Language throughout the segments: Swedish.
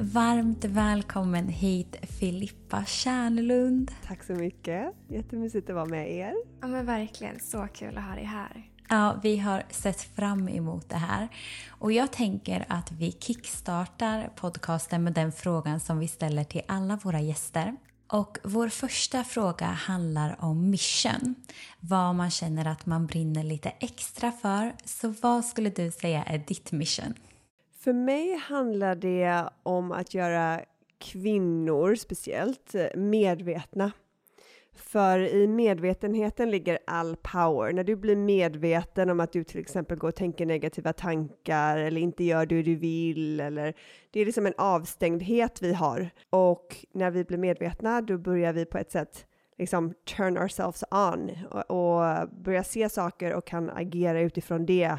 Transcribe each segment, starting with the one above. Varmt välkommen hit Filippa Tjärnlund. Tack så mycket. Jättemysigt att vara med er. Ja men verkligen, så kul att ha dig här. Ja, vi har sett fram emot det här. Och jag tänker att vi kickstartar podcasten med den frågan som vi ställer till alla våra gäster. Och vår första fråga handlar om mission. Vad man känner att man brinner lite extra för. Så vad skulle du säga är ditt mission? För mig handlar det om att göra kvinnor speciellt medvetna. För i medvetenheten ligger all power. När du blir medveten om att du till exempel går och tänker negativa tankar eller inte gör det du vill. Eller, det är liksom en avstängdhet vi har. Och när vi blir medvetna då börjar vi på ett sätt liksom turn ourselves on. Och börja se saker och kan agera utifrån det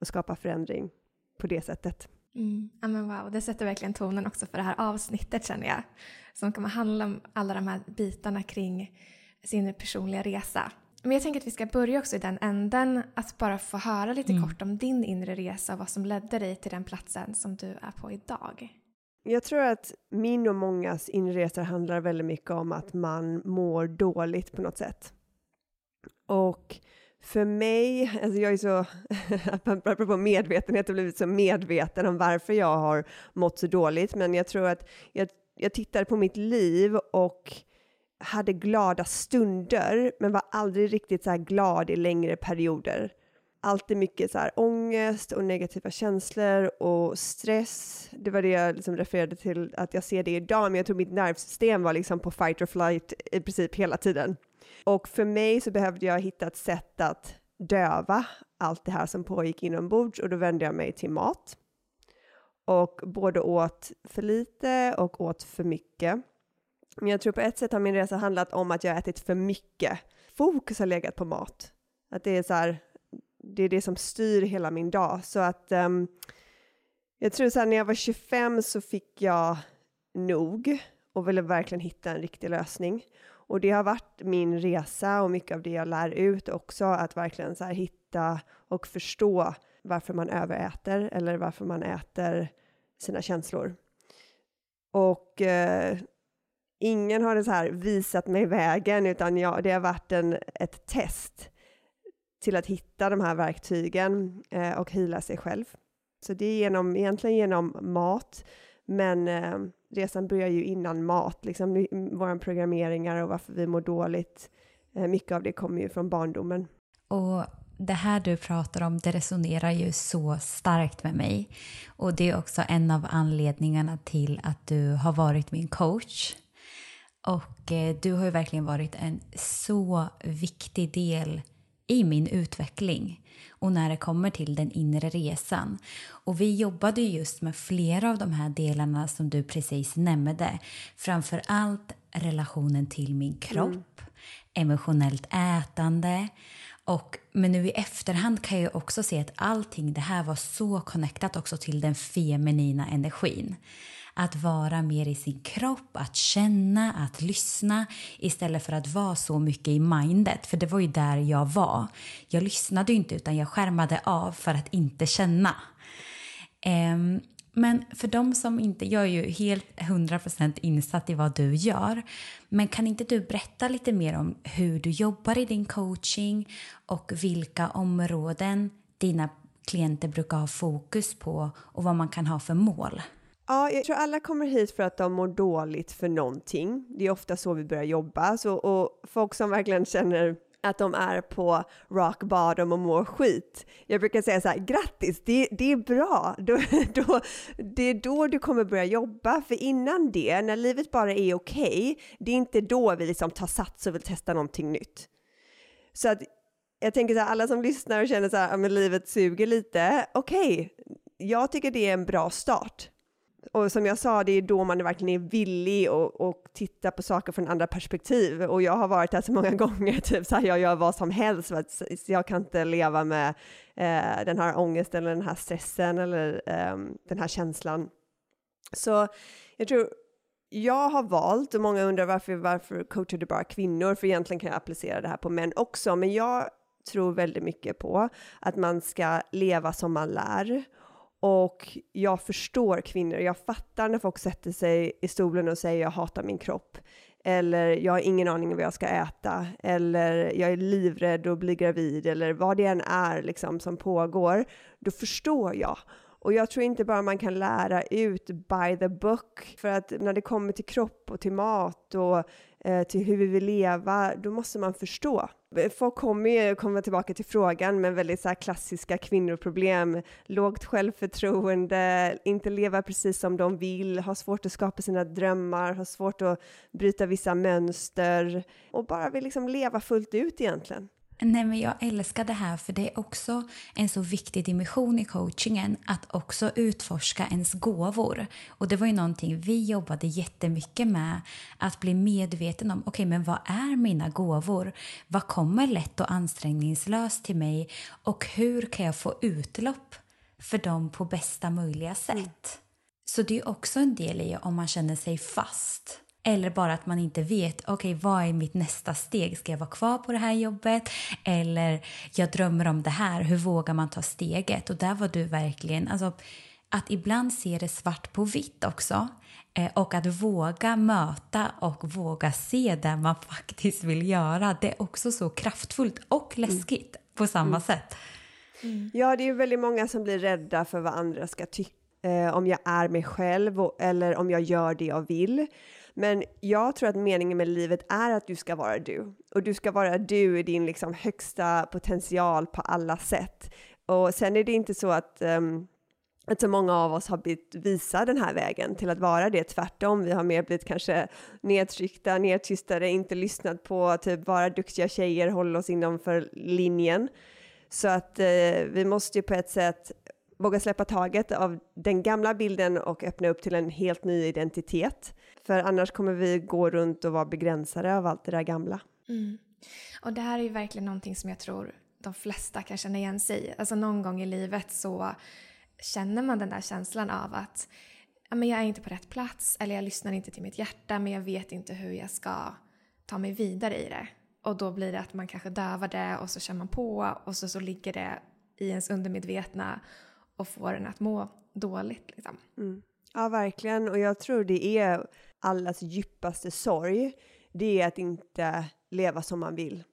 och skapa förändring på det sättet. Ja, men wow. Det sätter verkligen tonen också för det här avsnittet känner jag. Som kommer handla om alla de här bitarna kring sin personliga resa. Men jag tänker att vi ska börja också i den änden. Att bara få höra lite kort om din inre resa och vad som ledde dig till den platsen som du är på idag. Jag tror att min och mångas inre resor handlar väldigt mycket om att man mår dåligt på något sätt. Och för mig, alltså jag är så, apropå medvetenhet, jag har blivit så medveten om varför jag har mått så dåligt. Men jag tror att jag tittade på mitt liv och hade glada stunder. Men var aldrig riktigt så här glad i längre perioder. Alltid mycket så här ångest och negativa känslor och stress. Det var det jag liksom refererade till att jag ser det idag. Men jag tror mitt nervsystem var liksom på fight or flight i princip hela tiden. Och för mig så behövde jag hitta ett sätt att döva allt det här som pågick inombords. Och då vände jag mig till mat. Och både åt för lite och åt för mycket. Men jag tror på ett sätt har min resa handlat om att jag ätit för mycket. Fokus har legat på mat. Att det är så här, det är det som styr hela min dag. Så att jag tror så här, när jag var 25 så fick jag nog. Och ville verkligen hitta en riktig lösning. Och det har varit min resa och mycket av det jag lär ut också. Att verkligen så här hitta och förstå varför man överäter. Eller varför man äter sina känslor. Och ingen har det så här visat mig vägen. Utan det har varit ett test till att hitta de här verktygen. Och hila sig själv. Så det är egentligen genom mat. Men resan börjar ju innan mat. Liksom, våra programmeringar och varför vi mår dåligt. Mycket av det kommer ju från barndomen. Och det här du pratar om, det resonerar ju så starkt med mig. Och det är också en av anledningarna till att du har varit min coach. Och du har ju verkligen varit en så viktig del i min utveckling och när det kommer till den inre resan. Och vi jobbade just med flera av de här delarna som du precis nämnde. Framförallt relationen till min kropp, emotionellt ätande. Men nu i efterhand kan jag också se att allting det här var så connectat också till den feminina energin. Att vara mer i sin kropp, att känna, att lyssna istället för att vara så mycket i mindet. För det var ju där jag var. Jag lyssnade ju inte utan jag skärmade av för att inte känna. Men för de som inte, jag är ju helt 100% insatt i vad du gör. Men kan inte du berätta lite mer om hur du jobbar i din coaching och vilka områden dina klienter brukar ha fokus på och vad man kan ha för mål? Ja, jag tror alla kommer hit för att de mår dåligt för någonting. Det är ofta så vi börjar jobba. Och folk som verkligen känner att de är på rock bottom och mår skit. Jag brukar säga så här, grattis, det är bra. Det är då du kommer börja jobba. För innan det, när livet bara är okej, det är inte då vi liksom tar sats och vill testa någonting nytt. Så att jag tänker så här, alla som lyssnar och känner så här, men livet suger lite. Okej, jag tycker det är en bra start. Och som jag sa, det är då man verkligen är villig och titta på saker från andra perspektiv. Och jag har varit här så många gånger, typ så här, jag gör vad som helst. För att jag kan inte leva med den här ångesten eller den här stressen eller den här känslan. Så jag tror, jag har valt, och många undrar varför coachar du bara kvinnor? För egentligen kan jag applicera det här på män också. Men jag tror väldigt mycket på att man ska leva som man lär. Och jag förstår kvinnor. Jag fattar när folk sätter sig i stolen och säger jag hatar min kropp. Eller jag har ingen aning om vad jag ska äta. Eller jag är livrädd och blir gravid. Eller vad det än är liksom, som pågår. Då förstår jag. Och jag tror inte bara man kan lära ut by the book. För att när det kommer till kropp och till mat och till hur vi vill leva. Då måste man förstå. Folk kommer ju komma tillbaka till frågan med väldigt så här klassiska kvinnoproblem. Lågt självförtroende, inte leva precis som de vill, har svårt att skapa sina drömmar, har svårt att bryta vissa mönster och bara vill liksom leva fullt ut egentligen. Nej, men jag älskar det här, för det är också en så viktig dimension i coachingen att också utforska ens gåvor. Och det var ju någonting vi jobbade jättemycket med, att bli medveten om, okej, men vad är mina gåvor? Vad kommer lätt och ansträngningslöst till mig? Och hur kan jag få utlopp för dem på bästa möjliga sätt? Mm. Så det är också en del i om man känner sig fast. Eller bara att man inte vet, okej, vad är mitt nästa steg? Ska jag vara kvar på det här jobbet? Eller jag drömmer om det här, hur vågar man ta steget? Och där var du verkligen, alltså att ibland se det svart på vitt också. Och att våga möta och våga se det man faktiskt vill göra. Det är också så kraftfullt och läskigt på samma sätt. Mm. Ja, det är ju väldigt många som blir rädda för vad andra ska tycka. Om jag är mig själv eller om jag gör det jag vill. Men jag tror att meningen med livet är att du ska vara du. Och du ska vara du i din liksom högsta potential på alla sätt. Och sen är det inte så att så många av oss har blivit visa den här vägen till att vara det. Tvärtom, vi har mer blivit kanske nedtryckta, nedtystade, inte lyssnat på typ vara duktiga tjejer, hålla oss inom för linjen. Så att vi måste ju på ett sätt våga släppa taget av den gamla bilden och öppna upp till en helt ny identitet. För annars kommer vi gå runt och vara begränsade av allt det där gamla. Mm. Och det här är ju verkligen någonting som jag tror de flesta kan känna igen sig i. Alltså någon gång i livet så känner man den där känslan av att men jag är inte på rätt plats. Eller jag lyssnar inte till mitt hjärta, men jag vet inte hur jag ska ta mig vidare i det. Och då blir det att man kanske dövar det och så känner man på. Och så ligger det i ens undermedvetna och få den att må dåligt. Liksom. Mm. Ja, verkligen. Och jag tror det är allas djupaste sorg. Det är att inte leva som man vill.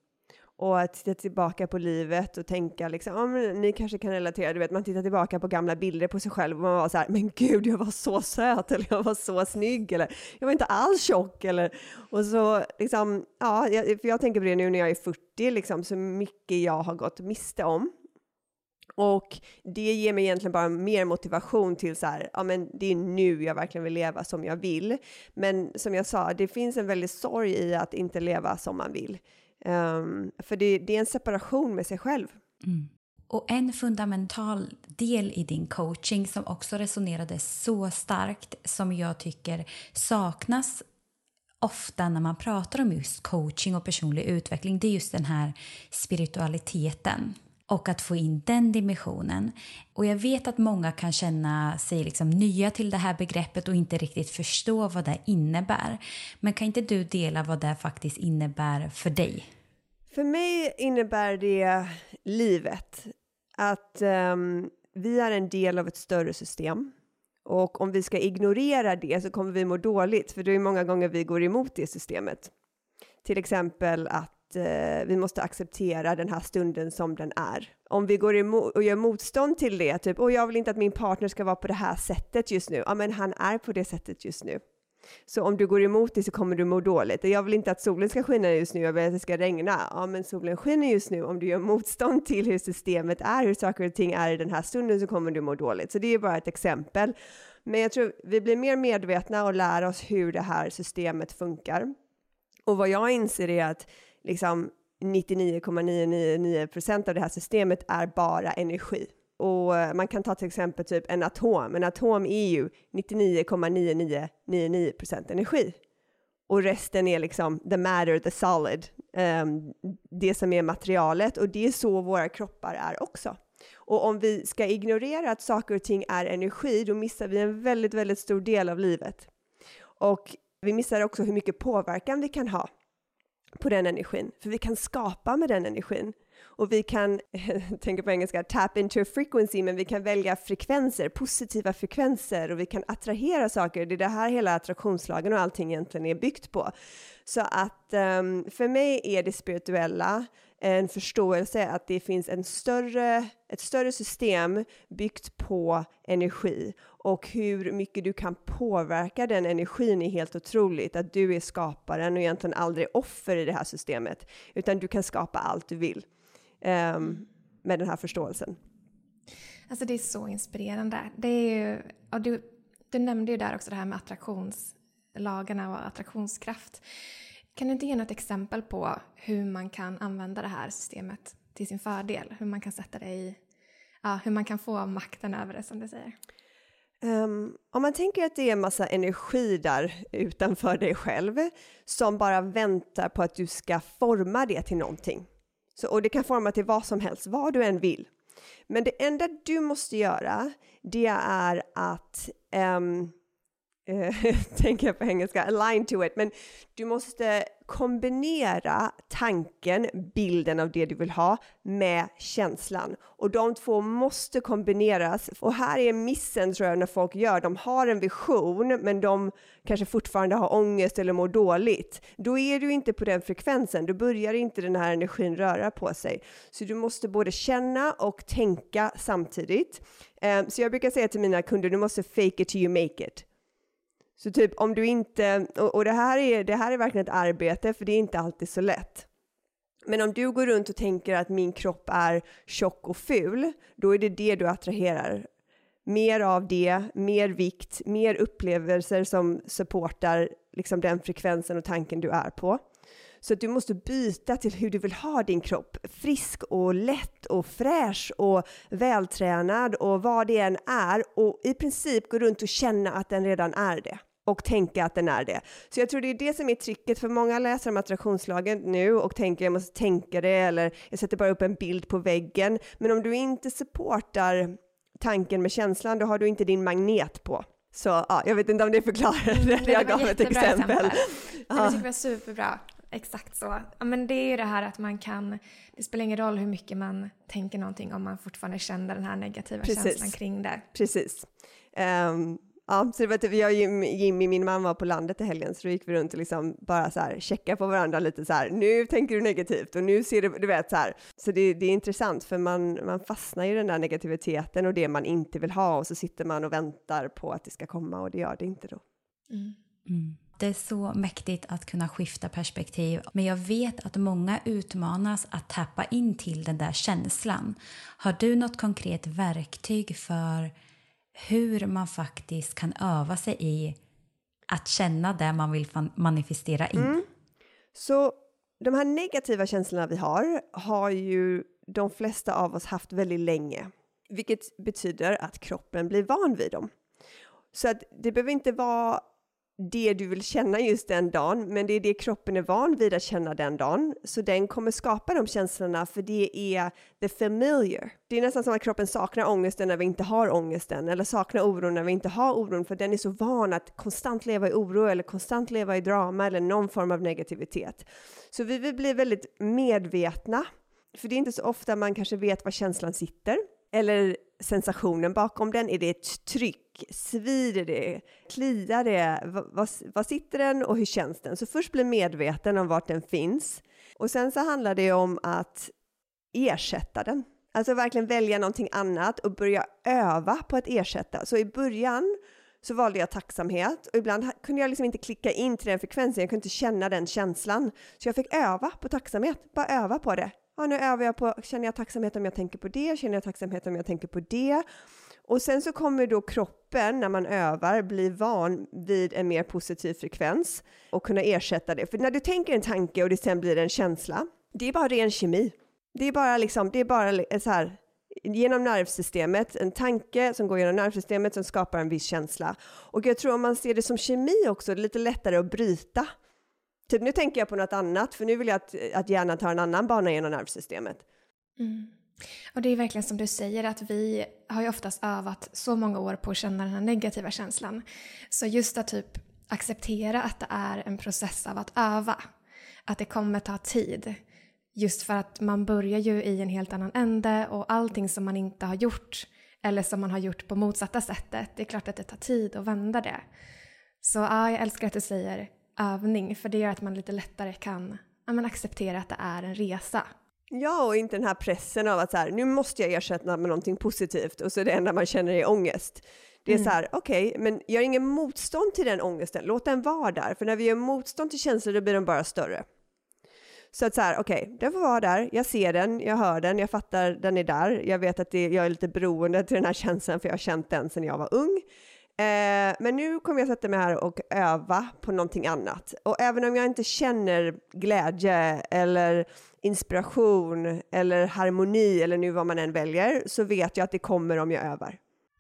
Och att titta tillbaka på livet och tänka liksom, ni kanske kan relatera, du vet, man tittar tillbaka på gamla bilder på sig själv och man var så här, men gud, jag var så söt, eller jag var så snygg, eller jag var inte alls tjock, eller och så liksom, ja, för jag tänker på det nu när jag är 40 liksom, så mycket jag har gått miste om. Och det ger mig egentligen bara mer motivation till så här, ja men det är nu jag verkligen vill leva som jag vill. Men som jag sa, det finns en väldigt sorg i att inte leva som man vill. För det är en separation med sig själv. Mm. Och en fundamental del i din coaching som också resonerade så starkt, som jag tycker saknas ofta när man pratar om just coaching och personlig utveckling, det är just den här spiritualiteten. Och att få in den dimensionen. Och jag vet att många kan känna sig liksom nya till det här begreppet och inte riktigt förstå vad det innebär. Men kan inte du dela vad det faktiskt innebär för dig? För mig innebär det livet. Att vi är en del av ett större system. Och om vi ska ignorera det så kommer vi må dåligt. För det är många gånger vi går emot det systemet. Till exempel att vi måste acceptera den här stunden som den är. Om vi går emot och gör motstånd till det, typ, och jag vill inte att min partner ska vara på det här sättet just nu. Ja, men han är på det sättet just nu. Så om du går emot det så kommer du må dåligt. Jag vill inte att solen ska skina just nu, jag vill att det ska regna. Ja, men solen skiner just nu. Om du gör motstånd till hur systemet är, hur saker och ting är i den här stunden, så kommer du må dåligt. Så det är bara ett exempel. Men jag tror vi blir mer medvetna och lär oss hur det här systemet funkar. Och vad jag inser är att liksom 99,999% av det här systemet är bara energi. Och man kan ta till exempel typ en atom. En atom är ju 99,9999% energi. Och resten är liksom the matter, the solid. Det som är materialet. Och det är så våra kroppar är också. Och om vi ska ignorera att saker och ting är energi, då missar vi en väldigt, väldigt stor del av livet. Och vi missar också hur mycket påverkan vi kan ha på den energin. För vi kan skapa med den energin. Och vi kan, tänker på engelska, tap into a frequency, men vi kan välja frekvenser, positiva frekvenser, och vi kan attrahera saker. Det är det här hela attraktionslagen och allting egentligen är byggt på. Så att för mig är det spirituella en förståelse att det finns ett större system byggt på energi, och hur mycket du kan påverka den energin är helt otroligt. Att du är skaparen och egentligen aldrig offer i det här systemet, utan du kan skapa allt du vill med den här förståelsen. Alltså det är så inspirerande. Det är ju, och du nämnde ju där också det här med attraktionslagarna och attraktionskraft. Kan du inte ge något exempel på hur man kan använda det här systemet till sin fördel? Hur man kan sätta det i, ja, hur man kan få makten över det, som du säger? Om man tänker att det är en massa energi där utanför dig själv som bara väntar på att du ska forma det till någonting. Så, och det kan forma till vad som helst, vad du än vill. Men det enda du måste göra, det är att... tänker jag på engelska, align to it, men du måste kombinera tanken, bilden av det du vill ha, med känslan, och de två måste kombineras. Och här är missen, tror jag, när folk gör, de har en vision men de kanske fortfarande har ångest eller mår dåligt. Då är du inte på den frekvensen, då börjar inte den här energin röra på sig. Så du måste både känna och tänka samtidigt. Så jag brukar säga till mina kunder, du måste fake it till you make it. Så typ om du inte, och det här är verkligen ett arbete, för det är inte alltid så lätt. Men om du går runt och tänker att min kropp är tjock och ful, då är det det du attraherar. Mer av det, mer vikt, mer upplevelser som supportar liksom den frekvensen och tanken du är på. Så att du måste byta till hur du vill ha din kropp. Frisk och lätt och fräsch och vältränad och vad det än är. Och i princip gå runt och känna att den redan är det. Och tänka att den är det. Så jag tror det är det som är tricket, för många läser om attraktionslagen nu och tänker jag måste tänka det, eller jag sätter bara upp en bild på väggen. Men om du inte supportar tanken med känslan, då har du inte din magnet på. Så ja, jag vet inte om det förklarar det. Jag gav ett exempel. Det tycker jag är superbra. Exakt så. Ja, men det är ju det här att man kan, det spelar ingen roll hur mycket man tänker någonting om man fortfarande känner den här negativa känslan kring det. Precis. Ja, så det var typ, jag och Jimmy, min man, var på landet i helgen, så då gick vi runt och liksom bara så här checka på varandra lite så här, nu tänker du negativt och nu ser du vet så här. Så det är intressant, för man fastnar i den där negativiteten och det man inte vill ha, och så sitter man och väntar på att det ska komma, och det gör det inte då. Mm. Mm. Det är så mäktigt att kunna skifta perspektiv. Men jag vet att många utmanas att tappa in till den där känslan. Har du något konkret verktyg för hur man faktiskt kan öva sig i att känna det man vill manifestera in? Mm. Så de här negativa känslorna vi har ju de flesta av oss haft väldigt länge. Vilket betyder att kroppen blir van vid dem. Så att det behöver inte vara det du vill känna just den dagen, men det är det kroppen är van vid att känna den dagen, så den kommer skapa de känslorna, för det är the familiar. Det är nästan som att kroppen saknar ångesten när vi inte har ångesten, eller saknar oron när vi inte har oron, för den är så van att konstant leva i oro eller konstant leva i drama eller någon form av negativitet. Så vi vill bli väldigt medvetna, för det är inte så ofta man kanske vet var känslan sitter, eller sensationen bakom den. Är det ett tryck? Svider det? Kliar det? Vad sitter den och hur känns den? Så först bli medveten om vart den finns. Och sen så handlar det om att ersätta den. Alltså verkligen välja någonting annat och börja öva på att ersätta. Så i början så valde jag tacksamhet, och ibland kunde jag liksom inte klicka in till den frekvensen. Jag kunde inte känna den känslan. Så jag fick öva på tacksamhet. Bara öva på det. Ja, nu övar jag på, känner jag tacksamhet om jag tänker på det? Känner jag tacksamhet om jag tänker på det? Och sen så kommer då kroppen, när man övar, bli van vid en mer positiv frekvens och kunna ersätta det. För när du tänker en tanke och det sen blir en känsla, det är bara ren kemi. Det är bara liksom, det är bara så här, genom nervsystemet, en tanke som går genom nervsystemet som skapar en viss känsla. Och jag tror om man ser det som kemi också, det är lite lättare att bryta. Typ nu tänker jag på något annat, för nu vill jag att hjärnan tar en annan bana genom nervsystemet. Mm. Och det är verkligen som du säger, att vi har ju oftast övat så många år på att känna den här negativa känslan. Så just att typ acceptera att det är en process av att öva. Att det kommer ta tid. Just för att man börjar ju i en helt annan ände och allting som man inte har gjort eller som man har gjort på motsatta sättet, det är klart att det tar tid att vända det. Så ja, jag älskar att du säger övning, för det gör att man lite lättare kan acceptera att det är en resa. Ja, och inte den här pressen av att så här, nu måste jag ersätta med någonting positivt och så det enda man känner är ångest. Det är så här, okej, men gör ingen motstånd till den ångesten, låt den vara där, för när vi gör motstånd till känslor då blir den bara större. Så att så här, okej, den får vara där, jag ser den, jag hör den, jag fattar den är där, jag vet att jag är lite beroende till den här känslan för jag har känt den sedan jag var ung. Men nu kommer jag sätta mig här och öva på någonting annat. Och även om jag inte känner glädje eller inspiration eller harmoni eller nu vad man än väljer, så vet jag att det kommer om jag övar.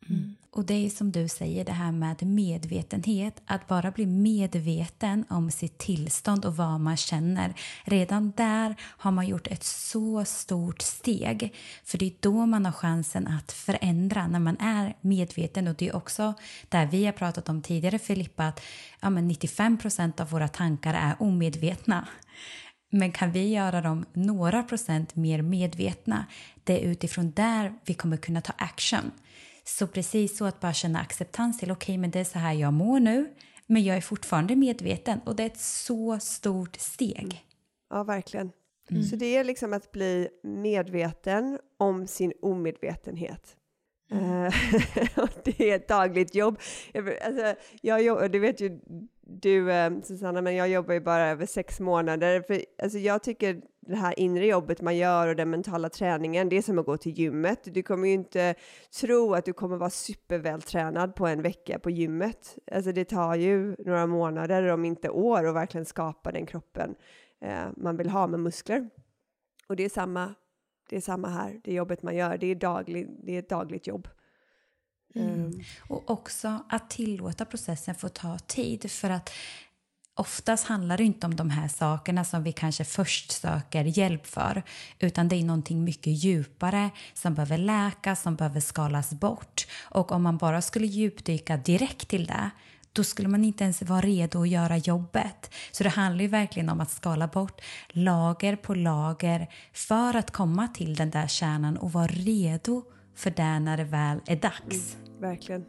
Mm. Och det är som du säger, det här med medvetenhet, att bara bli medveten om sitt tillstånd och vad man känner. Redan där har man gjort ett så stort steg, för det är då man har chansen att förändra, när man är medveten. Och det är också där vi har pratat om tidigare, Filippa, att 95% av våra tankar är omedvetna. Men kan vi göra dem några procent mer medvetna, det är utifrån där vi kommer kunna ta action. Så precis så att bara känna acceptans till okej, men det är så här jag mår nu, men jag är fortfarande medveten, och det är ett så stort steg. Ja, verkligen. Mm. Så det är liksom att bli medveten om sin omedvetenhet. Det är ett dagligt jobb. Du vet ju du, Susanna, men jag jobbar ju bara över 6 månader. För, jag tycker det här inre jobbet man gör och den mentala träningen, det är som att gå till gymmet. Du kommer ju inte tro att du kommer vara supervältränad på en vecka på gymmet. Det tar ju några månader, om inte år, att verkligen skapa den kroppen man vill ha med muskler. Och det är samma. Det är samma här, det jobbet man gör, det är ett dagligt jobb. Och också att tillåta processen få ta tid, för att oftast handlar det inte om de här sakerna som vi kanske först söker hjälp för, utan det är någonting mycket djupare som behöver läkas, som behöver skalas bort. Och om man bara skulle djupdyka direkt till det, då skulle man inte ens vara redo att göra jobbet. Så det handlar ju verkligen om att skala bort lager på lager för att komma till den där kärnan och vara redo för det när det väl är dags. Mm, verkligen.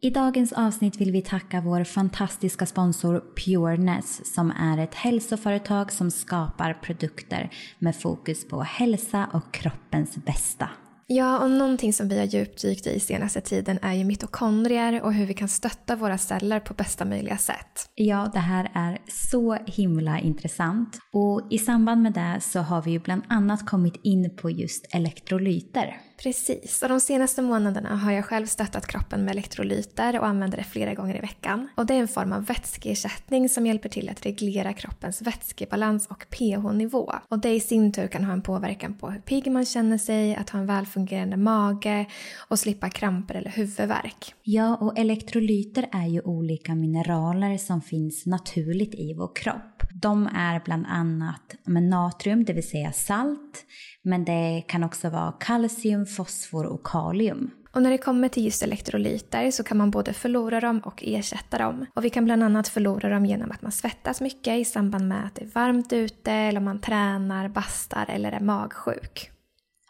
I dagens avsnitt vill vi tacka vår fantastiska sponsor Pureness, som är ett hälsoföretag som skapar produkter med fokus på hälsa och kroppens bästa. Ja, och någonting som vi har djupdykt i senaste tiden är ju mitokondrier och hur vi kan stötta våra celler på bästa möjliga sätt. Ja, det här är så himla intressant. Och i samband med det så har vi ju bland annat kommit in på just elektrolyter. Precis, och de senaste månaderna har jag själv stöttat kroppen med elektrolyter och använder det flera gånger i veckan. Och det är en form av vätskeersättning som hjälper till att reglera kroppens vätskebalans och pH-nivå. Och det i sin tur kan ha en påverkan på hur pigg man känner sig, att ha en välfungerande mage och slippa kramper eller huvudvärk. Ja, och elektrolyter är ju olika mineraler som finns naturligt i vår kropp. De är bland annat natrium, det vill säga salt, men det kan också vara kalcium, fosfor och kalium. Och när det kommer till just elektrolyter så kan man både förlora dem och ersätta dem. Och vi kan bland annat förlora dem genom att man svettas mycket i samband med att det är varmt ute, eller om man tränar, bastar eller är magsjuk.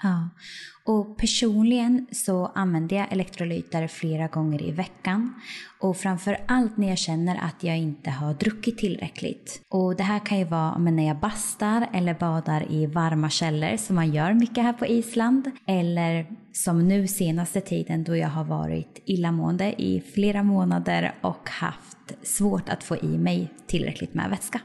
Ja, och personligen så använder jag elektrolyter flera gånger i veckan, och framförallt när jag känner att jag inte har druckit tillräckligt. Och det här kan ju vara när jag bastar eller badar i varma källor, som man gör mycket här på Island, eller som nu senaste tiden då jag har varit illamående i flera månader och haft svårt att få i mig tillräckligt med vätska.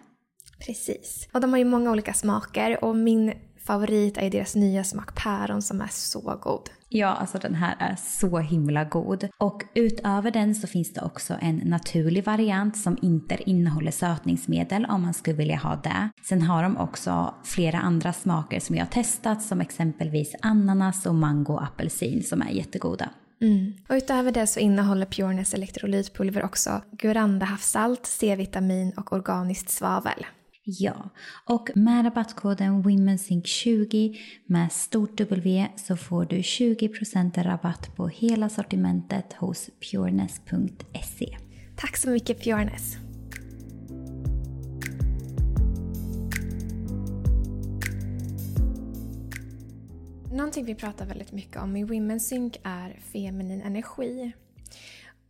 Precis, och de har ju många olika smaker, och min favorit är deras nya smak päron som är så god. Ja, den här är så himla god. Och utöver den så finns det också en naturlig variant som inte innehåller sötningsmedel, om man skulle vilja ha det. Sen har de också flera andra smaker som jag har testat, som exempelvis ananas och mango och apelsin, som är jättegoda. Mm. Och utöver det så innehåller Pureness elektrolytpulver också guarandahavssalt, C-vitamin och organiskt svavel. Ja, och med rabattkoden WOMENSYNC20 med stort W så får du 20% rabatt på hela sortimentet hos pureness.se. Tack så mycket, Pureness. Någonting vi pratar väldigt mycket om i WOMENSYNC är feminin energi.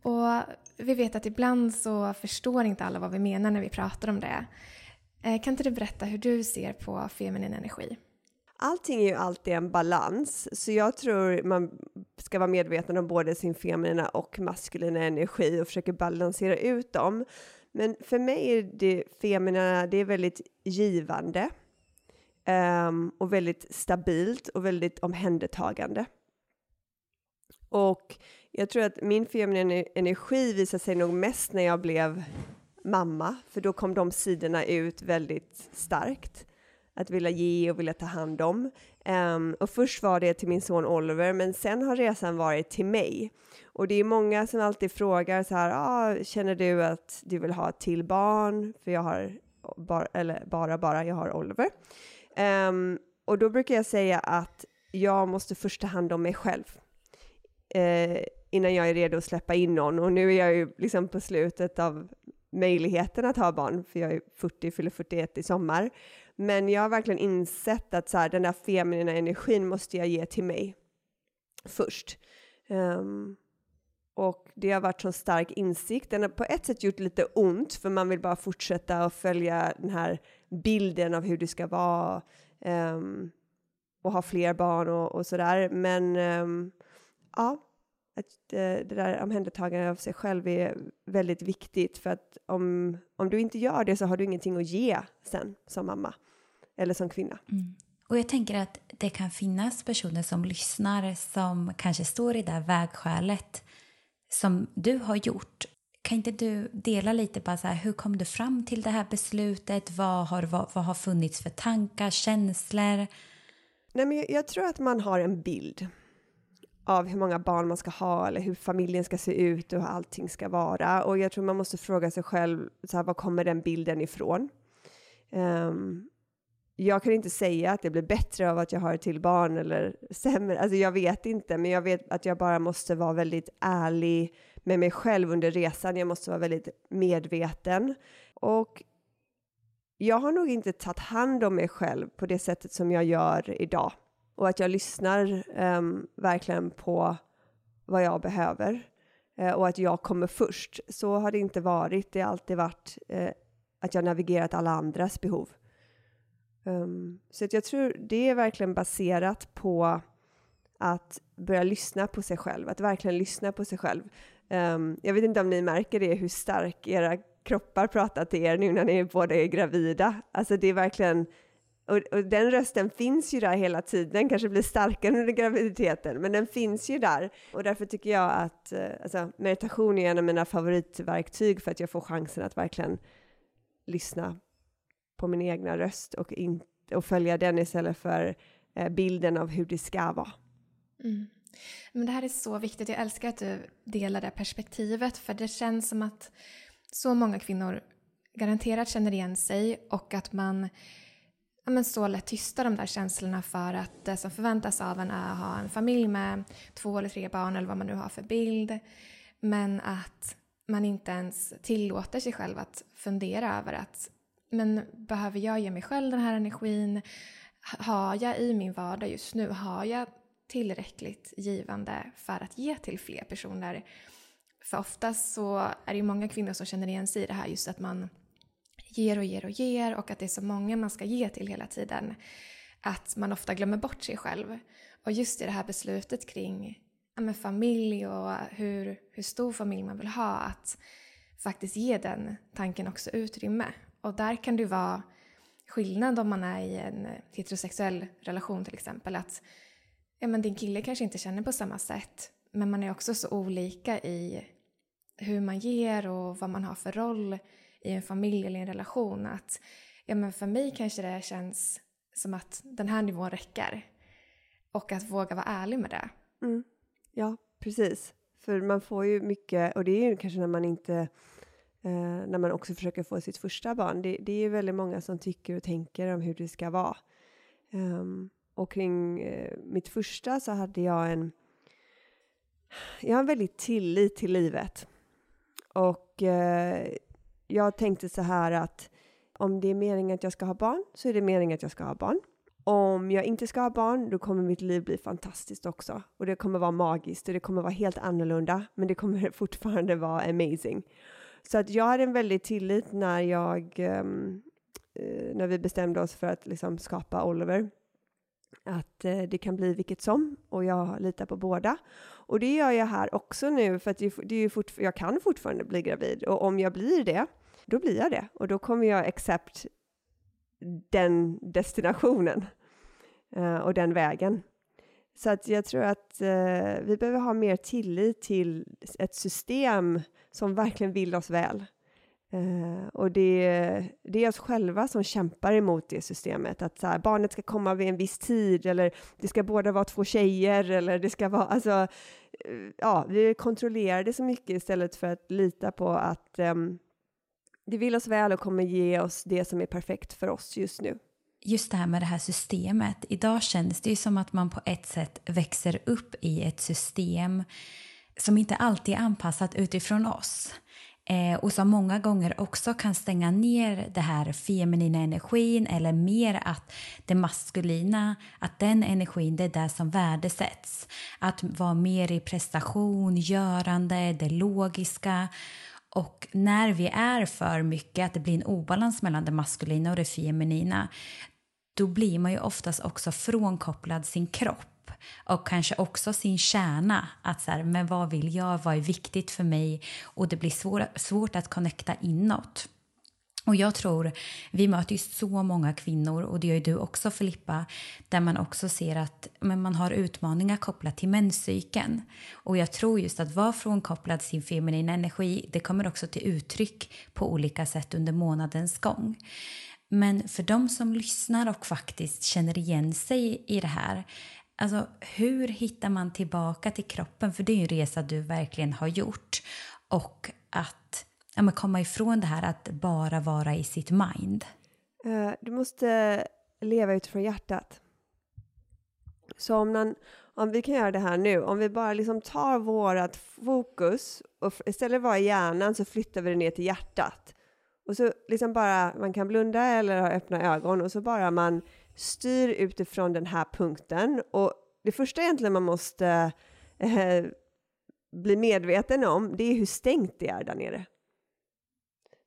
Och vi vet att ibland så förstår inte alla vad vi menar när vi pratar om det. Kan inte du berätta hur du ser på feminin energi? Allting är ju alltid en balans, så jag tror man ska vara medveten om både sin feminina och maskulina energi och försöka balansera ut dem. Men för mig är det feminina, det är väldigt givande och väldigt stabilt och väldigt omhändertagande. Och jag tror att min feminina energi visade sig nog mest när jag blev mamma, för då kom de sidorna ut väldigt starkt. Att vilja ge och vilja ta hand om. Och först var det till min son Oliver. Men sen har resan varit till mig. Och det är många som alltid frågar så här. Känner du att du vill ha ett till barn? För jag har jag har Oliver. Och då brukar jag säga att jag måste först ta hand om mig själv. Innan jag är redo att släppa in någon. Och nu är jag ju liksom på slutet av möjligheten att ha barn, för jag är 40, fyller 41 i sommar, men jag har verkligen insett att så här, den där feminina energin måste jag ge till mig först, och det har varit så stark insikt. Den har på ett sätt gjort lite ont, för man vill bara fortsätta att följa den här bilden av hur du ska vara, och ha fler barn och sådär, men att det där omhändertagandet av sig själv är väldigt viktigt. För att om du inte gör det så har du ingenting att ge sen som mamma eller som kvinna. Mm. Och jag tänker att det kan finnas personer som lyssnar som kanske står i det där vägskälet som du har gjort. Kan inte du dela lite bara så här, hur kom du fram till det här beslutet? Vad har funnits för tankar, känslor? Nej, men jag tror att man har en bild av hur många barn man ska ha eller hur familjen ska se ut och hur allting ska vara. Och jag tror man måste fråga sig själv, så här, var kommer den bilden ifrån? Jag kan inte säga att det blir bättre av att jag har ett till barn eller sämre. Alltså jag vet inte, men jag vet att jag bara måste vara väldigt ärlig med mig själv under resan. Jag måste vara väldigt medveten. Och jag har nog inte tagit hand om mig själv på det sättet som jag gör idag. Och att jag lyssnar verkligen på vad jag behöver. Och att jag kommer först. Så har det inte varit. Det har alltid varit att jag navigerat alla andras behov. Så att jag tror det är verkligen baserat på att börja lyssna på sig själv. Att verkligen lyssna på sig själv. Jag vet inte om ni märker det, hur stark era kroppar pratar till er nu när ni båda är gravida. Alltså det är verkligen... Och den rösten finns ju där hela tiden. Den kanske blir starkare under graviditeten, men den finns ju där. Och därför tycker jag att meditation är en av mina favoritverktyg, för att jag får chansen att verkligen lyssna på min egna röst och följa den istället för bilden av hur det ska vara. Mm. Men det här är så viktigt. Jag älskar att du delar det perspektivet, för det känns som att så många kvinnor garanterat känner igen sig, och att man... men så lätt tysta de där känslorna, för att det som förväntas av en är att ha en familj med 2 eller 3 barn eller vad man nu har för bild. Men att man inte ens tillåter sig själv att fundera över att, men behöver jag ge mig själv den här energin? Har jag i min vardag just nu, har jag tillräckligt givande för att ge till fler personer? För oftast så är det många kvinnor som känner igen sig i det här, just att man ger och ger och ger, och att det är så många man ska ge till hela tiden, att man ofta glömmer bort sig själv. Och just i det här beslutet kring familj och hur stor familj man vill ha, att faktiskt ge den tanken också utrymme. Och där kan det vara skillnad om man är i en heterosexuell relation till exempel, att men din kille kanske inte känner på samma sätt, men man är också så olika i hur man ger och vad man har för roll i en familj eller en relation, att men för mig kanske det känns som att den här nivån räcker, och att våga vara ärlig med det. Mm. Ja, precis. För man får ju mycket, och det är ju kanske när man inte när man också försöker få sitt första barn, det är ju väldigt många som tycker och tänker om hur det ska vara. Och kring mitt första så hade jag en väldigt tillit till livet. Och jag tänkte så här att om det är meningen att jag ska ha barn så är det meningen att jag ska ha barn. Om jag inte ska ha barn då kommer mitt liv bli fantastiskt också. Och det kommer vara magiskt och det kommer vara helt annorlunda. Men det kommer fortfarande vara amazing. Så att jag hade en väldig tillit när när vi bestämde oss för att liksom skapa Oliver. Att det kan bli vilket som. Och jag litar på båda. Och det gör jag här också nu. För att jag kan fortfarande bli gravid. Och om jag blir det, då blir jag det. Och då kommer jag accept den destinationen. Och den vägen. Så att jag tror att vi behöver ha mer tillit till ett system som verkligen vill oss väl. Och det är oss själva som kämpar emot det systemet. Att så här, barnet ska komma vid en viss tid. Eller det ska båda vara 2 tjejer. Eller det ska vara... Alltså, ja, vi kontrollerar det så mycket istället för att lita på att... det vill oss väl och kommer ge oss det som är perfekt för oss just nu. Just det här med det här systemet. Idag känns det ju som att man på ett sätt växer upp i ett system som inte alltid är anpassat utifrån oss. Och som många gånger också kan stänga ner det här feminina energin eller mer att det maskulina, att den energin det är där som värdesätts. Att vara mer i prestation, görande, det logiska. Och när vi är för mycket, att det blir en obalans mellan det maskulina och det feminina, då blir man ju oftast också frånkopplad sin kropp och kanske också sin kärna. Att så här, men vad vill jag, vad är viktigt för mig? Och det blir svårt att connecta inåt. Och jag tror, vi möter ju så många kvinnor, och det gör ju du också Filippa, där man också ser att men man har utmaningar kopplat till menscykeln. Och jag tror just att vara frånkopplad sin feminina energi, det kommer också till uttryck på olika sätt under månadens gång. Men för de som lyssnar och faktiskt känner igen sig i det här, alltså hur hittar man tillbaka till kroppen? För det är ju en resa du verkligen har gjort. Och att... Ja, men komma ifrån det här att bara vara i sitt mind. Du måste leva utifrån hjärtat. Så om vi kan göra det här nu. Om vi bara liksom tar vårat fokus. Och istället för att vara i hjärnan så flyttar vi det ner till hjärtat. Och så liksom bara man kan blunda eller ha öppna ögon. Och så bara man styr utifrån den här punkten. Och det första egentligen man måste bli medveten om. Det är hur stängt det är där nere.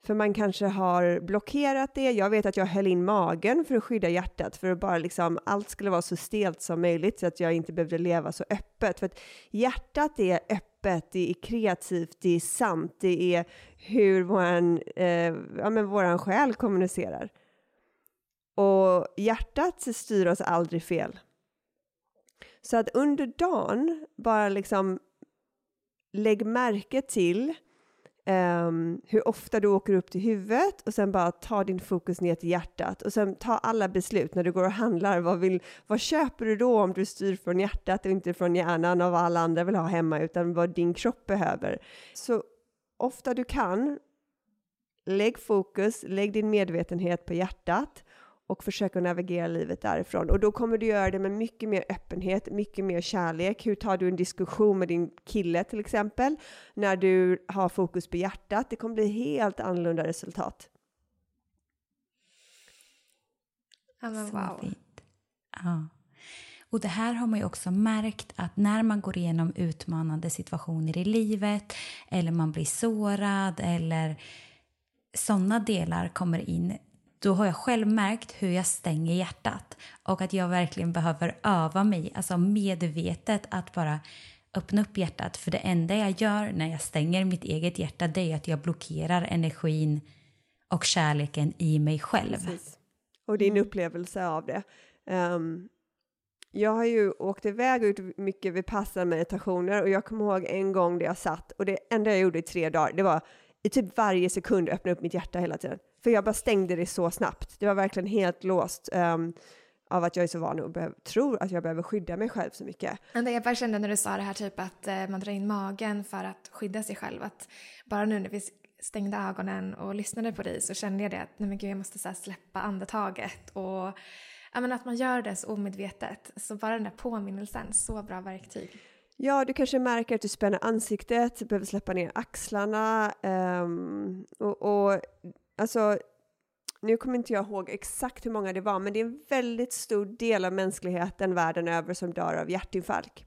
För man kanske har blockerat det. Jag vet att jag höll in magen för att skydda hjärtat. För att bara liksom, allt skulle vara så stelt som möjligt. Så att jag inte behövde leva så öppet. För att hjärtat är öppet. Det är kreativt. Det är sant. Det är hur våran själ kommunicerar. Och hjärtat styr oss aldrig fel. Så att under dagen. Bara liksom. Lägg märke till. Hur ofta du åker upp till huvudet och sen bara ta din fokus ner till hjärtat och sen ta alla beslut när du går och handlar, vad köper du då om du styr från hjärtat och inte från hjärnan av vad alla andra vill ha hemma utan vad din kropp behöver. Så ofta du kan lägg fokus, lägg din medvetenhet på hjärtat och försök att navigera livet därifrån. Och då kommer du göra det med mycket mer öppenhet, mycket mer kärlek. Hur tar du en diskussion med din kille till exempel? När du har fokus på hjärtat. Det kommer bli helt annorlunda resultat. Wow. Fint. Ja. Och det här har man ju också märkt att när man går igenom utmanande situationer i livet. Eller man blir sårad. Eller sådana delar kommer in. Då har jag själv märkt hur jag stänger hjärtat. Och att jag verkligen behöver öva mig. Alltså medvetet att bara öppna upp hjärtat. För det enda jag gör när jag stänger mitt eget hjärta. Det är att jag blockerar energin och kärleken i mig själv. Precis. Och din upplevelse av det. Jag har ju åkt iväg ut mycket vid passade meditationer. Och jag kommer ihåg en gång där jag satt. Och det enda jag gjorde i 3 dagar. Det var i typ varje sekund öppna upp mitt hjärta hela tiden. För jag bara stängde det så snabbt. Det var verkligen helt låst av att jag är så van och tror att jag behöver skydda mig själv så mycket. Jag bara kände när du sa det här typ att man drar in magen för att skydda sig själv. Att bara nu när vi stängde ögonen och lyssnade på dig så kände jag det att nej men gud, jag måste så här släppa andetaget. Och ja, men att man gör det så omedvetet. Så bara den där påminnelsen, så bra verktyg. Ja, du kanske märker att du spänner ansiktet, behöver släppa ner axlarna. Alltså, nu kommer inte jag ihåg exakt hur många det var, men det är en väldigt stor del av mänskligheten världen över som dör av hjärtinfarkt.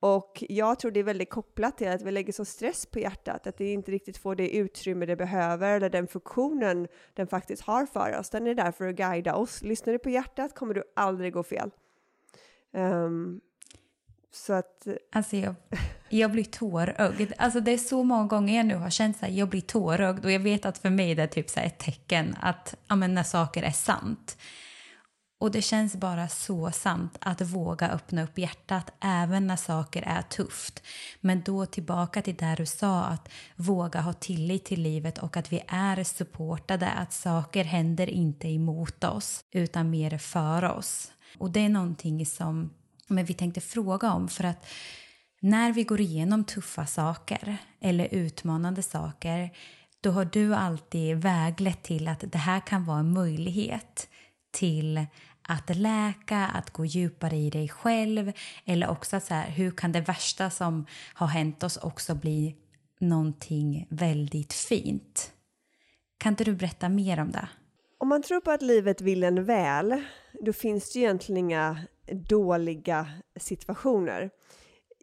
Och jag tror det är väldigt kopplat till att vi lägger så stress på hjärtat, att det inte riktigt får det utrymme det behöver eller den funktionen den faktiskt har för oss. Den är där för att guida oss. Lyssnar du på hjärtat kommer du aldrig gå fel. Så att... Alltså jag blir tårögd. Alltså det är så många gånger jag nu har känt så här, jag blir tårögd. Och jag vet att för mig det är typ så här ett tecken att ja, men när saker är sant. Och det känns bara så sant att våga öppna upp hjärtat även när saker är tufft. Men då tillbaka till där du sa, att våga ha tillit till livet och att vi är supportade. Att saker händer inte emot oss utan mer för oss. Och det är någonting som vi tänkte fråga om, för att när vi går igenom tuffa saker eller utmanande saker, då har du alltid väglett till att det här kan vara en möjlighet till att läka, att gå djupare i dig själv, eller också så här, hur kan det värsta som har hänt oss också bli någonting väldigt fint? Kan inte du berätta mer om det? Om man tror på att livet vill en väl, då finns det ju egentligen inga dåliga situationer.